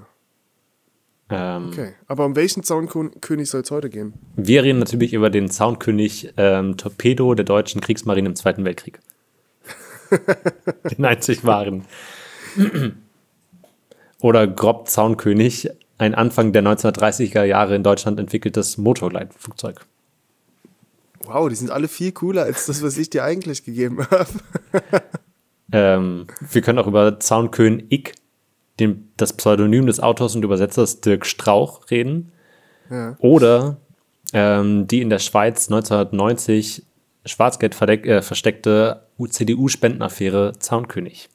Okay, aber um welchen Zaunkönig soll es heute gehen? Wir reden natürlich über den Zaunkönig Torpedo der deutschen Kriegsmarine im Zweiten Weltkrieg. Den einzig wahren. Oder grob Zaunkönig, ein Anfang der 1930er Jahre in Deutschland entwickeltes Motorgleitflugzeug. Wow, die sind alle viel cooler als das, was ich dir eigentlich gegeben habe. Wir können auch über Zaunkönig, das Pseudonym des Autors und Übersetzers Dirk Strauch, reden. Ja. Oder die in der Schweiz 1990 Schwarzgeld versteckte CDU-Spendenaffäre Zaunkönig.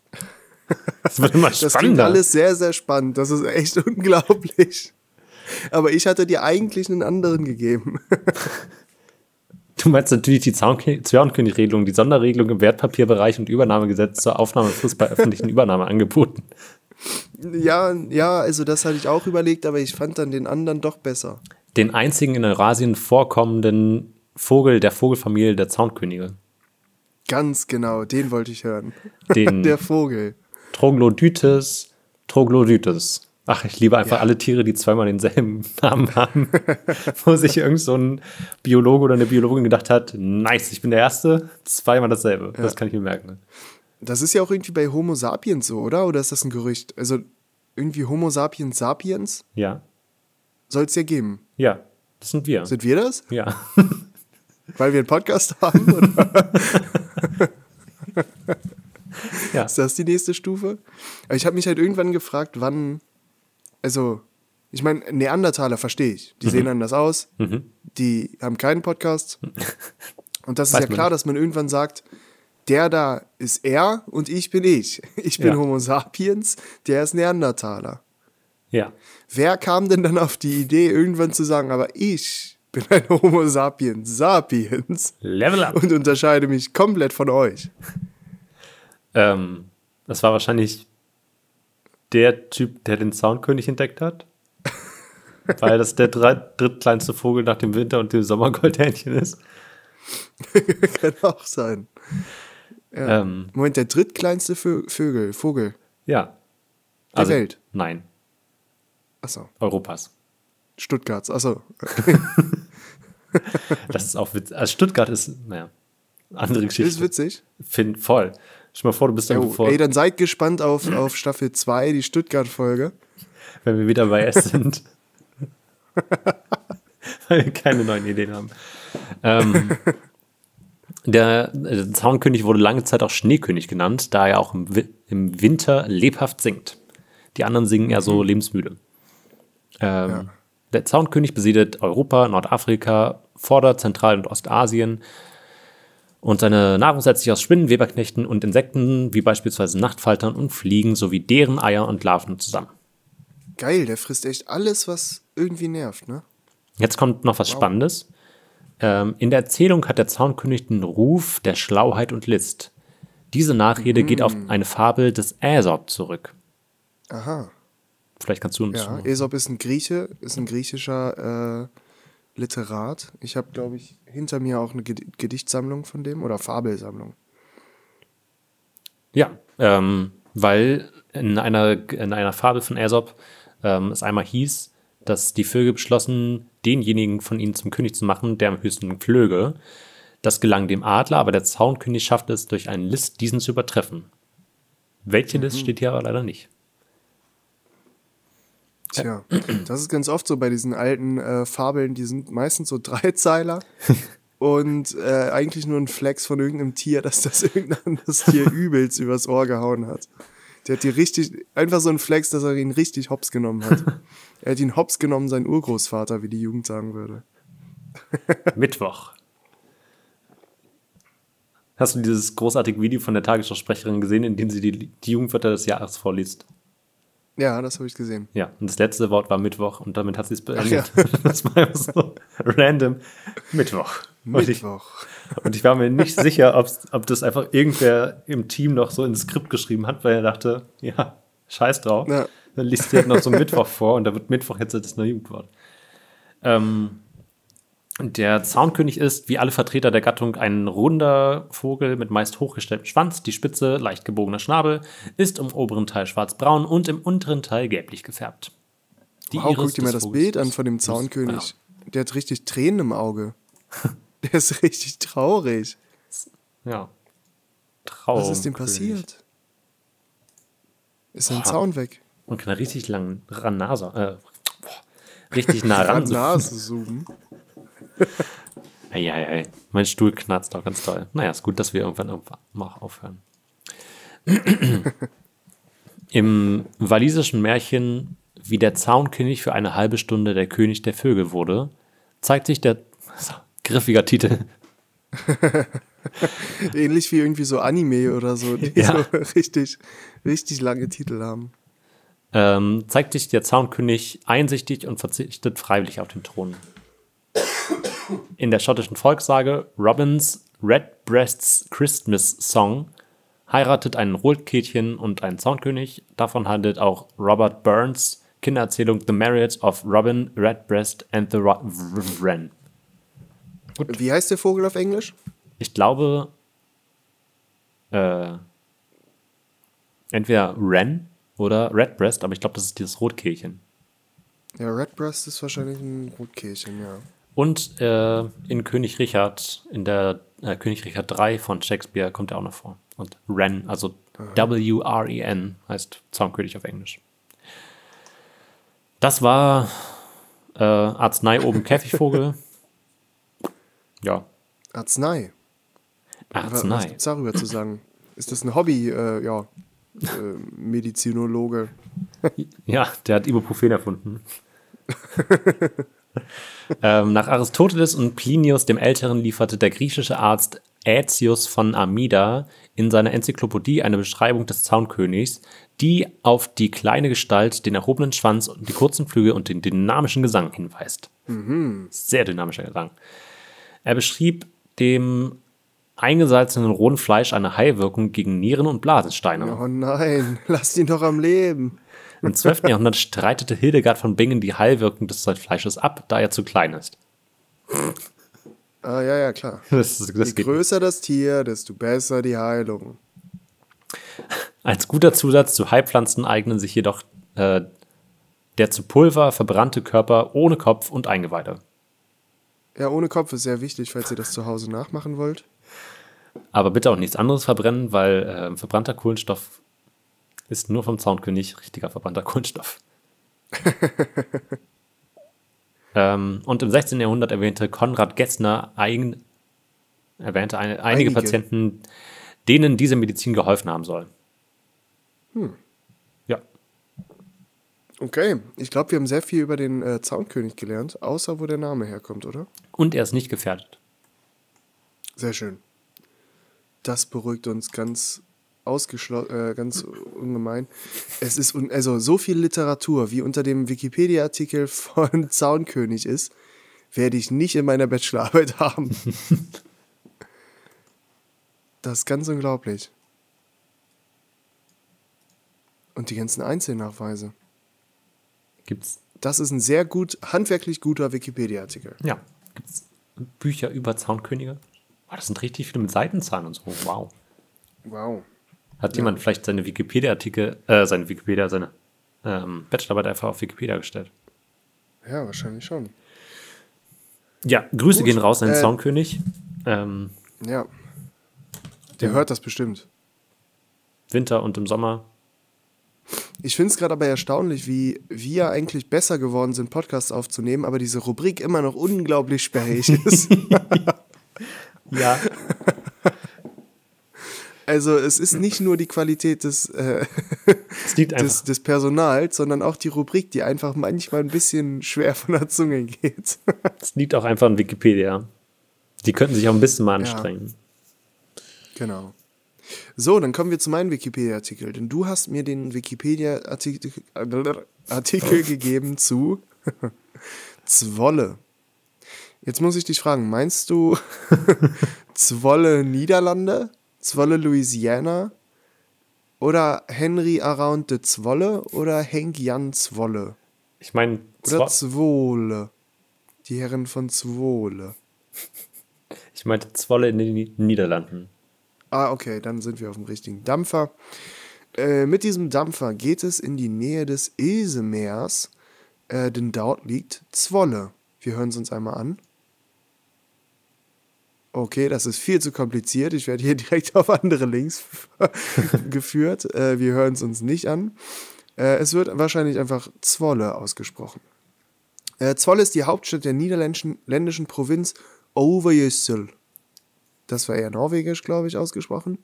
Das wird immer spannender. Das klingt alles sehr, sehr spannend. Das ist echt unglaublich. Aber ich hatte dir eigentlich einen anderen gegeben. Du meinst natürlich die Zaunkönig-Regelung, die Sonderregelung im Wertpapierbereich und Übernahmegesetz zur Aufnahmefluss bei öffentlichen Übernahmeangeboten. Ja, also das hatte ich auch überlegt, aber ich fand dann den anderen doch besser. Den einzigen in Eurasien vorkommenden Vogel der Vogelfamilie der Zaunkönige. Ganz genau, den wollte ich hören. Der Vogel. Troglodytes. Ach, ich liebe einfach alle Tiere, die zweimal denselben Namen haben. Wo sich irgend so ein Biologe oder eine Biologin gedacht hat, nice, ich bin der Erste, zweimal dasselbe. Ja. Das kann ich mir merken. Das ist ja auch irgendwie bei Homo Sapiens so, oder? Oder ist das ein Gerücht? Also irgendwie Homo Sapiens Sapiens? Ja. Soll es ja geben? Ja, das sind wir. Sind wir das? Ja. Weil wir einen Podcast haben? Oder? Ja. Ist das die nächste Stufe? Aber ich habe mich halt irgendwann gefragt, wann... Also, ich meine, Neandertaler verstehe ich. Die sehen anders aus. Die haben keinen Podcast. Und das ist ja klar, dass man irgendwann sagt... Der da ist er und ich bin ich. Ich bin Homo Sapiens, der ist Neandertaler. Ja. Wer kam denn dann auf die Idee, irgendwann zu sagen, aber ich bin ein Homo Sapiens Sapiens. Level up. Und unterscheide mich komplett von euch. Das war wahrscheinlich der Typ, der den Zaunkönig entdeckt hat. Weil das der drittkleinste Vogel nach dem Winter- und dem Sommergoldhähnchen ist. Kann auch sein. Ja. Moment, der drittkleinste Vogel. Ja. Der Welt. Nein. Achso. Europas. Stuttgarts, achso. Das ist auch witzig. Also Stuttgart ist, naja, andere Geschichte. Ist witzig. Voll. Stell dir mal vor, du bist dann bevor. Ey, dann seid gespannt auf Staffel 2, die Stuttgart-Folge. Wenn wir wieder bei S sind. Weil wir keine neuen Ideen haben. Der Zaunkönig wurde lange Zeit auch Schneekönig genannt, da er auch im Winter lebhaft singt. Die anderen singen eher so lebensmüde. Der Zaunkönig besiedelt Europa, Nordafrika, Vorder-, Zentral- und Ostasien. Und seine Nahrung setzt sich aus Spinnen, Weberknechten und Insekten, wie beispielsweise Nachtfaltern und Fliegen, sowie deren Eier und Larven zusammen. Geil, der frisst echt alles, was irgendwie nervt, ne? Jetzt kommt noch was Spannendes. In der Erzählung hat der Zaunkönig den Ruf der Schlauheit und List. Diese Nachrede geht auf eine Fabel des Aesop zurück. Aha. Vielleicht kannst du uns... Ja, Aesop ist ein Grieche, ist ein griechischer Literat. Ich habe, glaube ich, hinter mir auch eine Gedichtsammlung von dem oder Fabelsammlung. Ja, weil in einer Fabel von Aesop es einmal hieß, dass die Vögel beschlossen, denjenigen von ihnen zum König zu machen, der am höchsten flöge. Das gelang dem Adler, aber der Zaunkönig schaffte es durch eine List, diesen zu übertreffen. Welche List steht hier aber leider nicht. Tja, das ist ganz oft so bei diesen alten Fabeln, die sind meistens so Dreizeiler und eigentlich nur ein Flex von irgendeinem Tier, dass das irgendein anderes Tier übelst übers Ohr gehauen hat. Der hat die richtig, einfach so ein Flex, dass er ihn richtig hops genommen hat. Er hat ihn hops genommen, sein Urgroßvater, wie die Jugend sagen würde. Mittwoch. Hast du dieses großartige Video von der Tagesschau-Sprecherin gesehen, in dem sie die Jugendwörter des Jahres vorliest? Ja, das habe ich gesehen. Ja, und das letzte Wort war Mittwoch und damit hat sie es beendet. Ja. Das war einfach so random. Mittwoch. Und ich war mir nicht sicher, ob das einfach irgendwer im Team noch so ins Skript geschrieben hat, weil er dachte, ja, scheiß drauf. Ja. Dann liest sie halt noch so Mittwoch vor und da wird Mittwoch jetzt das neue Jugendwort. Der Zaunkönig ist, wie alle Vertreter der Gattung, ein runder Vogel mit meist hochgestelltem Schwanz, die Spitze, leicht gebogener Schnabel, ist im oberen Teil schwarzbraun und im unteren Teil gelblich gefärbt. Wow, guck dir mal das Bild an von dem Zaunkönig. Ja. Der hat richtig Tränen im Auge. Der ist richtig traurig. Ja. Traurig. Was ist dem passiert? Ist sein Zaun weg? Und kann er richtig lang ran Nase, richtig nah ran Nase zoomen. Eieiei, mein Stuhl knarzt auch ganz toll. Naja, ist gut, dass wir irgendwann mal aufhören. Im walisischen Märchen, wie der Zaunkönig für eine halbe Stunde der König der Vögel wurde, zeigt sich der griffiger Titel. Ähnlich wie irgendwie so Anime oder so, die ja. So richtig, richtig lange Titel haben. Zeigt sich der Zaunkönig einsichtig und verzichtet freiwillig auf den Thron. In der schottischen Volkssage Robins Redbreasts Christmas Song heiratet ein Rotkehlchen und ein Zaunkönig. Davon handelt auch Robert Burns' Kindererzählung The Marriage of Robin Redbreast and the Wren. Gut. Wie heißt der Vogel auf Englisch? Ich glaube entweder Wren oder Redbreast, aber ich glaube, das ist dieses Rotkehlchen. Ja, Redbreast ist wahrscheinlich ein Rotkehlchen, ja. Und in König Richard, in der König Richard III von Shakespeare kommt er auch noch vor. Und Wren, also W-R-E-N, heißt Zaunkönig auf Englisch. Das war Arznei oben Käfigvogel. Ja. Arznei. Was gibt's darüber zu sagen? Ist das ein Hobby? Medizinologe. Ja, der hat Ibuprofen erfunden. Nach Aristoteles und Plinius dem Älteren lieferte der griechische Arzt Aetius von Amida in seiner Enzyklopädie eine Beschreibung des Zaunkönigs, die auf die kleine Gestalt, den erhobenen Schwanz, die kurzen Flügel und den dynamischen Gesang hinweist. Mhm. Sehr dynamischer Gesang. Er beschrieb dem eingesalzenen rohen Fleisch eine Heilwirkung gegen Nieren- und Blasensteine. Oh nein, lasst ihn doch am Leben. Im 12. Jahrhundert streitete Hildegard von Bingen die Heilwirkung des Fleisches ab, da er zu klein ist. Ah, ja, klar. Das Je größer das Tier, desto besser die Heilung. Als guter Zusatz zu Heilpflanzen eignen sich jedoch der zu Pulver verbrannte Körper ohne Kopf und Eingeweide. Ja, ohne Kopf ist sehr wichtig, falls ihr das zu Hause nachmachen wollt. Aber bitte auch nichts anderes verbrennen, weil verbrannter Kohlenstoff ist nur vom Zaunkönig richtiger verbrannter Kunststoff. Und im 16. Jahrhundert erwähnte Konrad Gesner einige Patienten, denen diese Medizin geholfen haben soll. Ja. Okay, ich glaube, wir haben sehr viel über den Zaunkönig gelernt, außer wo der Name herkommt, oder? Und er ist nicht gefährdet. Sehr schön. Das beruhigt uns ganz ganz ungemein. Es ist so viel Literatur, wie unter dem Wikipedia-Artikel von Zaunkönig ist, werde ich nicht in meiner Bachelorarbeit haben. Das ist ganz unglaublich. Und die ganzen Einzelnachweise. Gibt's? Das ist ein sehr handwerklich guter Wikipedia-Artikel. Ja, gibt's Bücher über Zaunkönige? Oh, das sind richtig viele mit Seitenzahlen und so. Wow. Hat jemand vielleicht seine Wikipedia-Artikel, seine Bachelorarbeit einfach auf Wikipedia gestellt? Ja, wahrscheinlich schon. Ja, Grüße gehen raus an den Songkönig. Ja. Der hört das bestimmt. Winter und im Sommer. Ich finde es gerade aber erstaunlich, wie wir eigentlich besser geworden sind, Podcasts aufzunehmen, aber diese Rubrik immer noch unglaublich sperrig ist. Ja. Also es ist nicht nur die Qualität des Personals, sondern auch die Rubrik, die einfach manchmal ein bisschen schwer von der Zunge geht. Es liegt auch einfach an Wikipedia. Die könnten sich auch ein bisschen mal anstrengen. Genau. So, dann kommen wir zu meinem Wikipedia-Artikel. Denn du hast mir den Wikipedia-Artikel gegeben zu Zwolle. Jetzt muss ich dich fragen, meinst du Zwolle Niederlande, Zwolle Louisiana oder Henry Around de Zwolle oder Henk Jan Zwolle? Ich meine Zwolle. Die Herren von Zwolle. Ich meinte Zwolle in den Niederlanden. Ah, okay, dann sind wir auf dem richtigen Dampfer. Mit diesem Dampfer geht es in die Nähe des Ijsselmeers, denn dort liegt Zwolle. Wir hören es uns einmal an. Okay, das ist viel zu kompliziert. Ich werde hier direkt auf andere Links geführt. Wir hören es uns nicht an. Es wird wahrscheinlich einfach Zwolle ausgesprochen. Zwolle ist die Hauptstadt der niederländischen Provinz Overijssel. Das war eher norwegisch, glaube ich, ausgesprochen.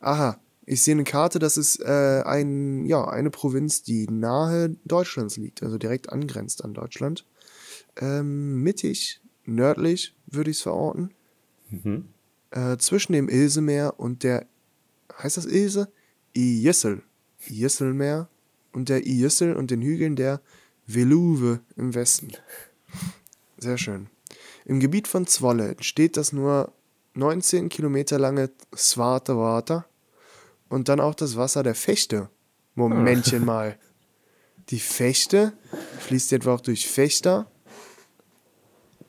Aha, ich sehe eine Karte, das ist eine Provinz, die nahe Deutschlands liegt, also direkt angrenzt an Deutschland. Mittig, nördlich würde ich es verorten. Mhm. Zwischen dem Ijsselmeer und der, heißt das Ilse? Ijsselmeer und der Ijssel und den Hügeln der Veluwe im Westen. Sehr schön. Im Gebiet von Zwolle entsteht das nur 19 Kilometer lange Swarte Water und dann auch das Wasser der Fechte. Momentchen mal. Die Fechte fließt etwa auch durch Fechter?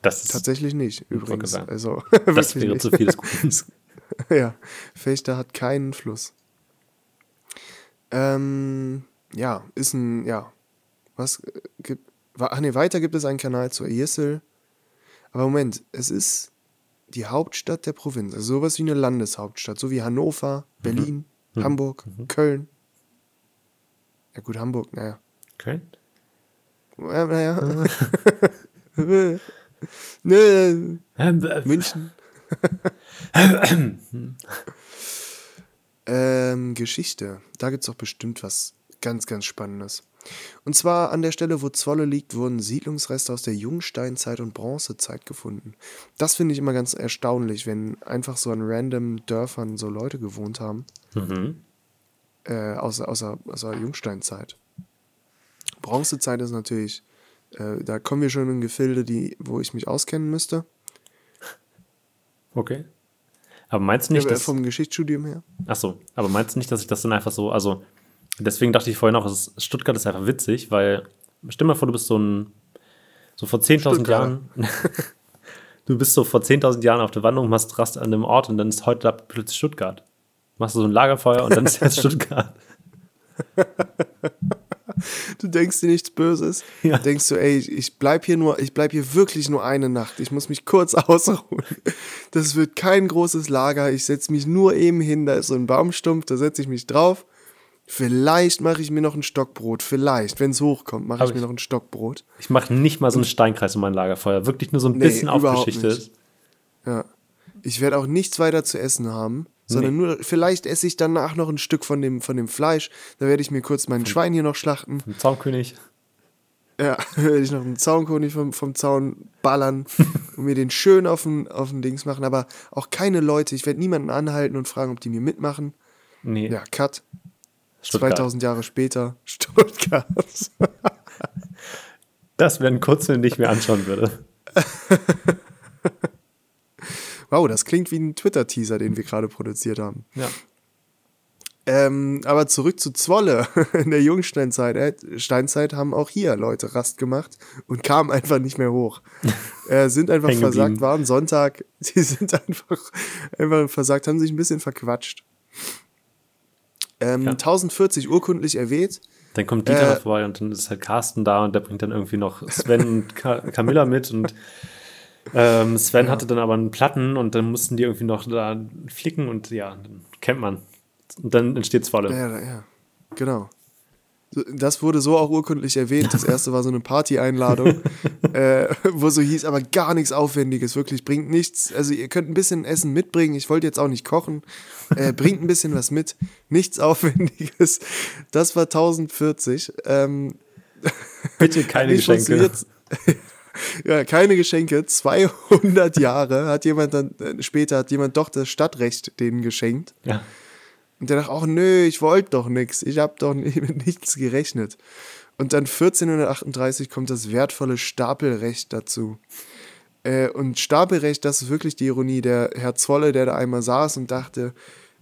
Das ist tatsächlich nicht, übrigens. Also, das wäre nicht. Zu viel des Guten. Ja, Fechte hat keinen Fluss. Weiter gibt es einen Kanal zur Ijssel. Aber Moment, es ist die Hauptstadt der Provinz, also sowas wie eine Landeshauptstadt, so wie Hannover, Berlin, Hamburg, Köln. Ja gut, Hamburg, naja. Köln? Ja, naja. München. Geschichte, da gibt es doch bestimmt was ganz, ganz Spannendes. Und zwar an der Stelle, wo Zwolle liegt, wurden Siedlungsreste aus der Jungsteinzeit und Bronzezeit gefunden. Das finde ich immer ganz erstaunlich, wenn einfach so an random Dörfern so Leute gewohnt haben. Mhm. Außer Jungsteinzeit. Bronzezeit ist natürlich, da kommen wir schon in Gefilde, wo ich mich auskennen müsste. Okay. Aber meinst du nicht, dass vom Geschichtsstudium her? Ach so, aber meinst du nicht, dass ich das dann einfach so, also deswegen dachte ich vorhin auch, Stuttgart ist einfach witzig, weil, stell dir mal vor, du bist vor 10.000 Jahren auf der Wanderung, machst Rast an einem Ort und dann ist heute da plötzlich Stuttgart. Machst du so ein Lagerfeuer und dann ist jetzt Stuttgart. Du denkst dir nichts Böses. Ja. Denkst du, ey, ich bleib hier wirklich nur eine Nacht. Ich muss mich kurz ausruhen. Das wird kein großes Lager. Ich setze mich nur eben hin. Da ist so ein Baumstumpf, da setze ich mich drauf. Vielleicht mache ich mir noch ein Stockbrot. Vielleicht, wenn es hochkommt, mache ich mir noch ein Stockbrot. Ich mache nicht mal so einen Steinkreis um mein Lagerfeuer. Wirklich nur so ein bisschen aufgeschichtet. Ja. Ich werde auch nichts weiter zu essen haben, sondern nur, vielleicht esse ich danach noch ein Stück von dem Fleisch. Da werde ich mir kurz mein Schwein hier noch schlachten. Vom Zaunkönig. Ja, werde ich noch einen Zaunkönig vom Zaun ballern und mir den schön auf den Dings machen. Aber auch keine Leute. Ich werde niemanden anhalten und fragen, ob die mir mitmachen. Nee. Ja, Cut. Stuttgart. 2000 Jahre später, Stuttgart. Das wäre ein Kurzfilm, den ich mir anschauen würde. Wow, das klingt wie ein Twitter-Teaser, den wir gerade produziert haben. Ja. Aber zurück zu Zwolle. In der Jungsteinzeit haben auch hier Leute Rast gemacht und kamen einfach nicht mehr hoch. Sind einfach versagt, waren Sonntag. Sie sind einfach versagt, haben sich ein bisschen verquatscht. 1040 urkundlich erwähnt. Dann kommt Dieter vorbei und dann ist halt Carsten da und der bringt dann irgendwie noch Sven und Camilla mit und Sven hatte dann aber einen Platten und dann mussten die irgendwie noch da flicken und ja, dann kennt man. Und dann entsteht Zwolle. Ja, genau. Das wurde so auch urkundlich erwähnt. Das erste war so eine Party-Einladung, wo so hieß, aber gar nichts Aufwendiges, wirklich bringt nichts. Also ihr könnt ein bisschen Essen mitbringen, ich wollte jetzt auch nicht kochen. Bringt ein bisschen was mit, nichts Aufwendiges. Das war 1040. Bitte keine Geschenke. Ja, keine Geschenke. 200 Jahre hat jemand dann, später hat jemand doch das Stadtrecht denen geschenkt. Ja. Und der dachte, ach nö, ich wollte doch nichts. Ich habe doch mit nichts gerechnet. Und dann 1438 kommt das wertvolle Stapelrecht dazu. Und Stapelrecht, das ist wirklich die Ironie. Der Herr Zwolle, der da einmal saß und dachte,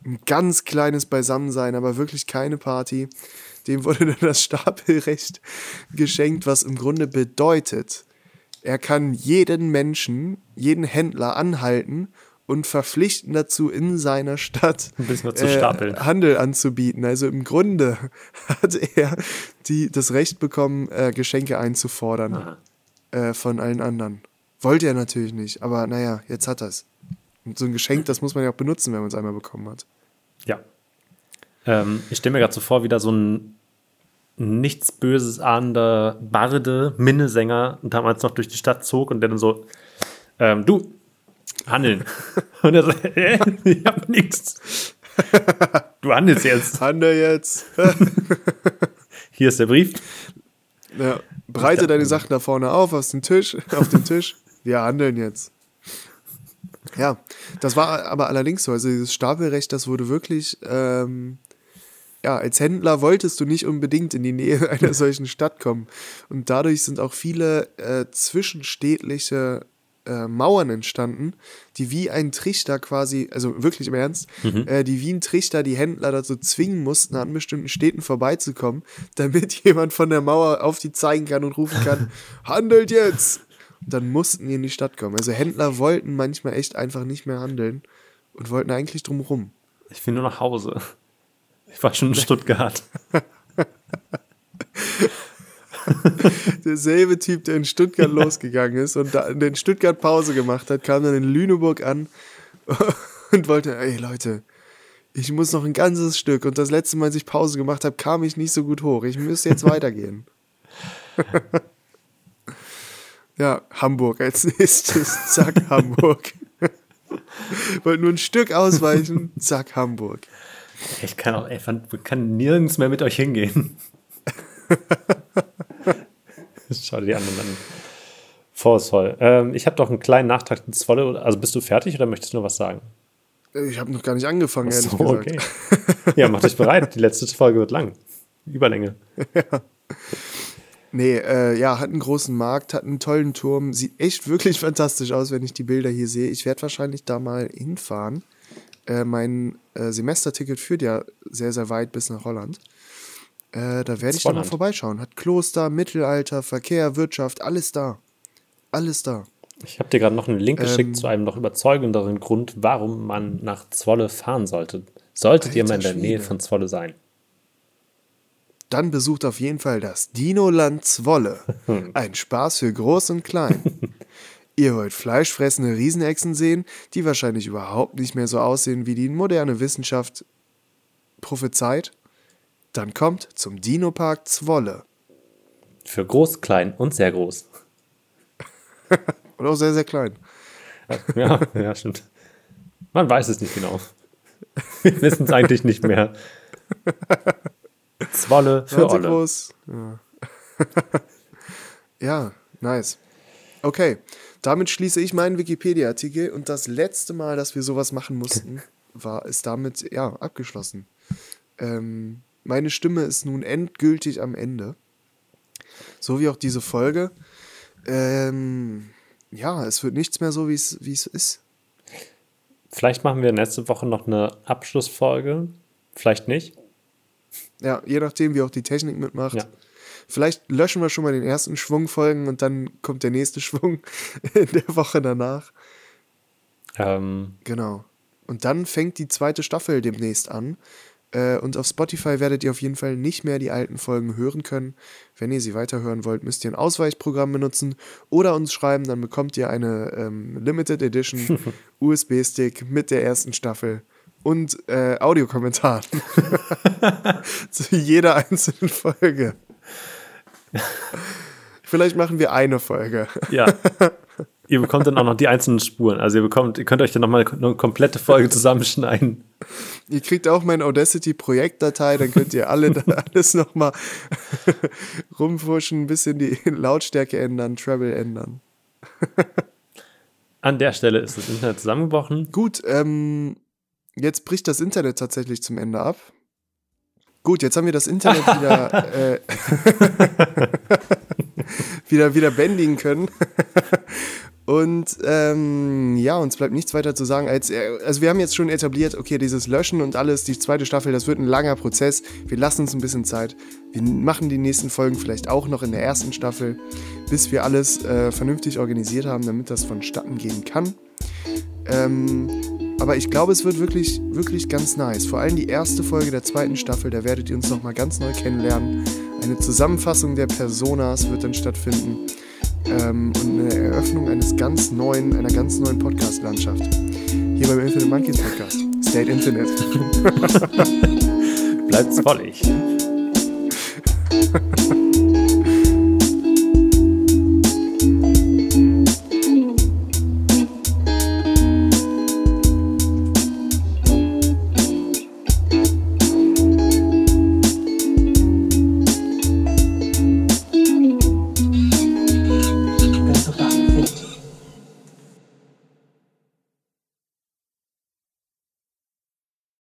ein ganz kleines Beisammensein, aber wirklich keine Party. Dem wurde dann das Stapelrecht geschenkt, was im Grunde bedeutet, er kann jeden Menschen, jeden Händler anhalten und verpflichten dazu, in seiner Stadt Handel anzubieten. Also im Grunde hat er das Recht bekommen, Geschenke einzufordern von allen anderen. Wollte er natürlich nicht, aber naja, jetzt hat er es. Und so ein Geschenk, das muss man ja auch benutzen, wenn man es einmal bekommen hat. Ja. Ich stelle mir gerade so vor, wie da so ein nichts Böses ahnender Barde, Minnesänger damals noch durch die Stadt zog und der dann so, du, handeln. Und er so, ich hab nichts. Du handelst jetzt. Handel jetzt. Hier ist der Brief. Ja, breite deine Sachen da vorne auf den Tisch. Wir handeln jetzt. Ja, das war aber allerdings so. Also dieses Stapelrecht, das wurde wirklich, als Händler wolltest du nicht unbedingt in die Nähe einer solchen Stadt kommen. Und dadurch sind auch viele zwischenstädtliche Mauern entstanden, die wie ein Trichter quasi, also wirklich im Ernst, die wie ein Trichter die Händler dazu zwingen mussten, an bestimmten Städten vorbeizukommen, damit jemand von der Mauer auf die zeigen kann und rufen kann, handelt jetzt! Und dann mussten die in die Stadt kommen. Also Händler wollten manchmal echt einfach nicht mehr handeln und wollten eigentlich drum rum. Ich will nur nach Hause. Ich war schon in Stuttgart. Derselbe Typ, der in Stuttgart losgegangen ist und da in Stuttgart Pause gemacht hat, kam dann in Lüneburg an und wollte, ey Leute, ich muss noch ein ganzes Stück und das letzte Mal, als ich Pause gemacht habe, kam ich nicht so gut hoch. Ich müsste jetzt weitergehen. Ja, Hamburg als nächstes. Zack, Hamburg. Wollte nur ein Stück ausweichen. Zack, Hamburg. Ich kann auch einfach, kann nirgends mehr mit euch hingehen. Schau dir die anderen an. Vorsoll. Ich habe doch einen kleinen Nachtrag in Zwolle. Also bist du fertig oder möchtest du noch was sagen? Ich habe noch gar nicht angefangen, ehrlich gesagt. Okay. Ja, mach dich bereit. Die letzte Folge wird lang. Überlänge. Ja. Nee, hat einen großen Markt, hat einen tollen Turm. Sieht echt wirklich fantastisch aus, wenn ich die Bilder hier sehe. Ich werde wahrscheinlich da mal hinfahren. Mein Semesterticket führt ja sehr, sehr weit bis nach Holland. Da werde ich dann mal vorbeischauen. Hat Kloster, Mittelalter, Verkehr, Wirtschaft, alles da. Alles da. Ich habe dir gerade noch einen Link geschickt zu einem noch überzeugenderen Grund, warum man nach Zwolle fahren sollte. Solltet ihr mal in der Nähe von Zwolle sein. Dann besucht auf jeden Fall das Dino-Land Zwolle. Ein Spaß für Groß und Klein. Ihr wollt fleischfressende Riesenechsen sehen, die wahrscheinlich überhaupt nicht mehr so aussehen, wie die moderne Wissenschaft prophezeit? Dann kommt zum Dino-Park Zwolle. Für groß, klein und sehr groß. Oder auch sehr, sehr klein. Ja, stimmt. Man weiß es nicht genau. Wir wissen es eigentlich nicht mehr. Zwolle für Olle. Groß. Ja. Ja, nice. Okay, damit schließe ich meinen Wikipedia-Artikel und das letzte Mal, dass wir sowas machen mussten, ist damit abgeschlossen. Meine Stimme ist nun endgültig am Ende. So wie auch diese Folge. Es wird nichts mehr so, wie es ist. Vielleicht machen wir nächste Woche noch eine Abschlussfolge. Vielleicht nicht. Ja, je nachdem, wie auch die Technik mitmacht. Ja. Vielleicht löschen wir schon mal den ersten Schwung folgen und dann kommt der nächste Schwung in der Woche danach. Genau. Und dann fängt die zweite Staffel demnächst an. Und auf Spotify werdet ihr auf jeden Fall nicht mehr die alten Folgen hören können. Wenn ihr sie weiterhören wollt, müsst ihr ein Ausweichprogramm benutzen oder uns schreiben, dann bekommt ihr eine Limited Edition USB-Stick mit der ersten Staffel und Audiokommentar zu jeder einzelnen Folge. Vielleicht machen wir eine Folge. Ja. Ihr bekommt dann auch noch die einzelnen Spuren. Also ihr könnt euch dann nochmal eine komplette Folge zusammenschneiden. Ihr kriegt auch meine Audacity-Projektdatei, dann könnt ihr alles nochmal rumfuschen, ein bisschen die Lautstärke ändern, Treble ändern. An der Stelle ist das Internet zusammengebrochen. Gut, jetzt bricht das Internet tatsächlich zum Ende ab. Gut, jetzt haben wir das Internet wieder bändigen können. Und ja, uns bleibt nichts weiter zu sagen als, also wir haben jetzt schon etabliert, okay, dieses Löschen und alles, die zweite Staffel, das wird ein langer Prozess. Wir lassen uns ein bisschen Zeit. Wir machen die nächsten Folgen vielleicht auch noch in der ersten Staffel, bis wir alles vernünftig organisiert haben, damit das vonstatten gehen kann. Aber ich glaube, es wird wirklich, wirklich ganz nice. Vor allem die erste Folge der zweiten Staffel, da werdet ihr uns nochmal ganz neu kennenlernen. Eine Zusammenfassung der Personas wird dann stattfinden. Und eine Eröffnung einer ganz neuen Podcast-Landschaft. Hier beim Infinite Monkeys Podcast. Stay Infinite. Bleibt zwollig.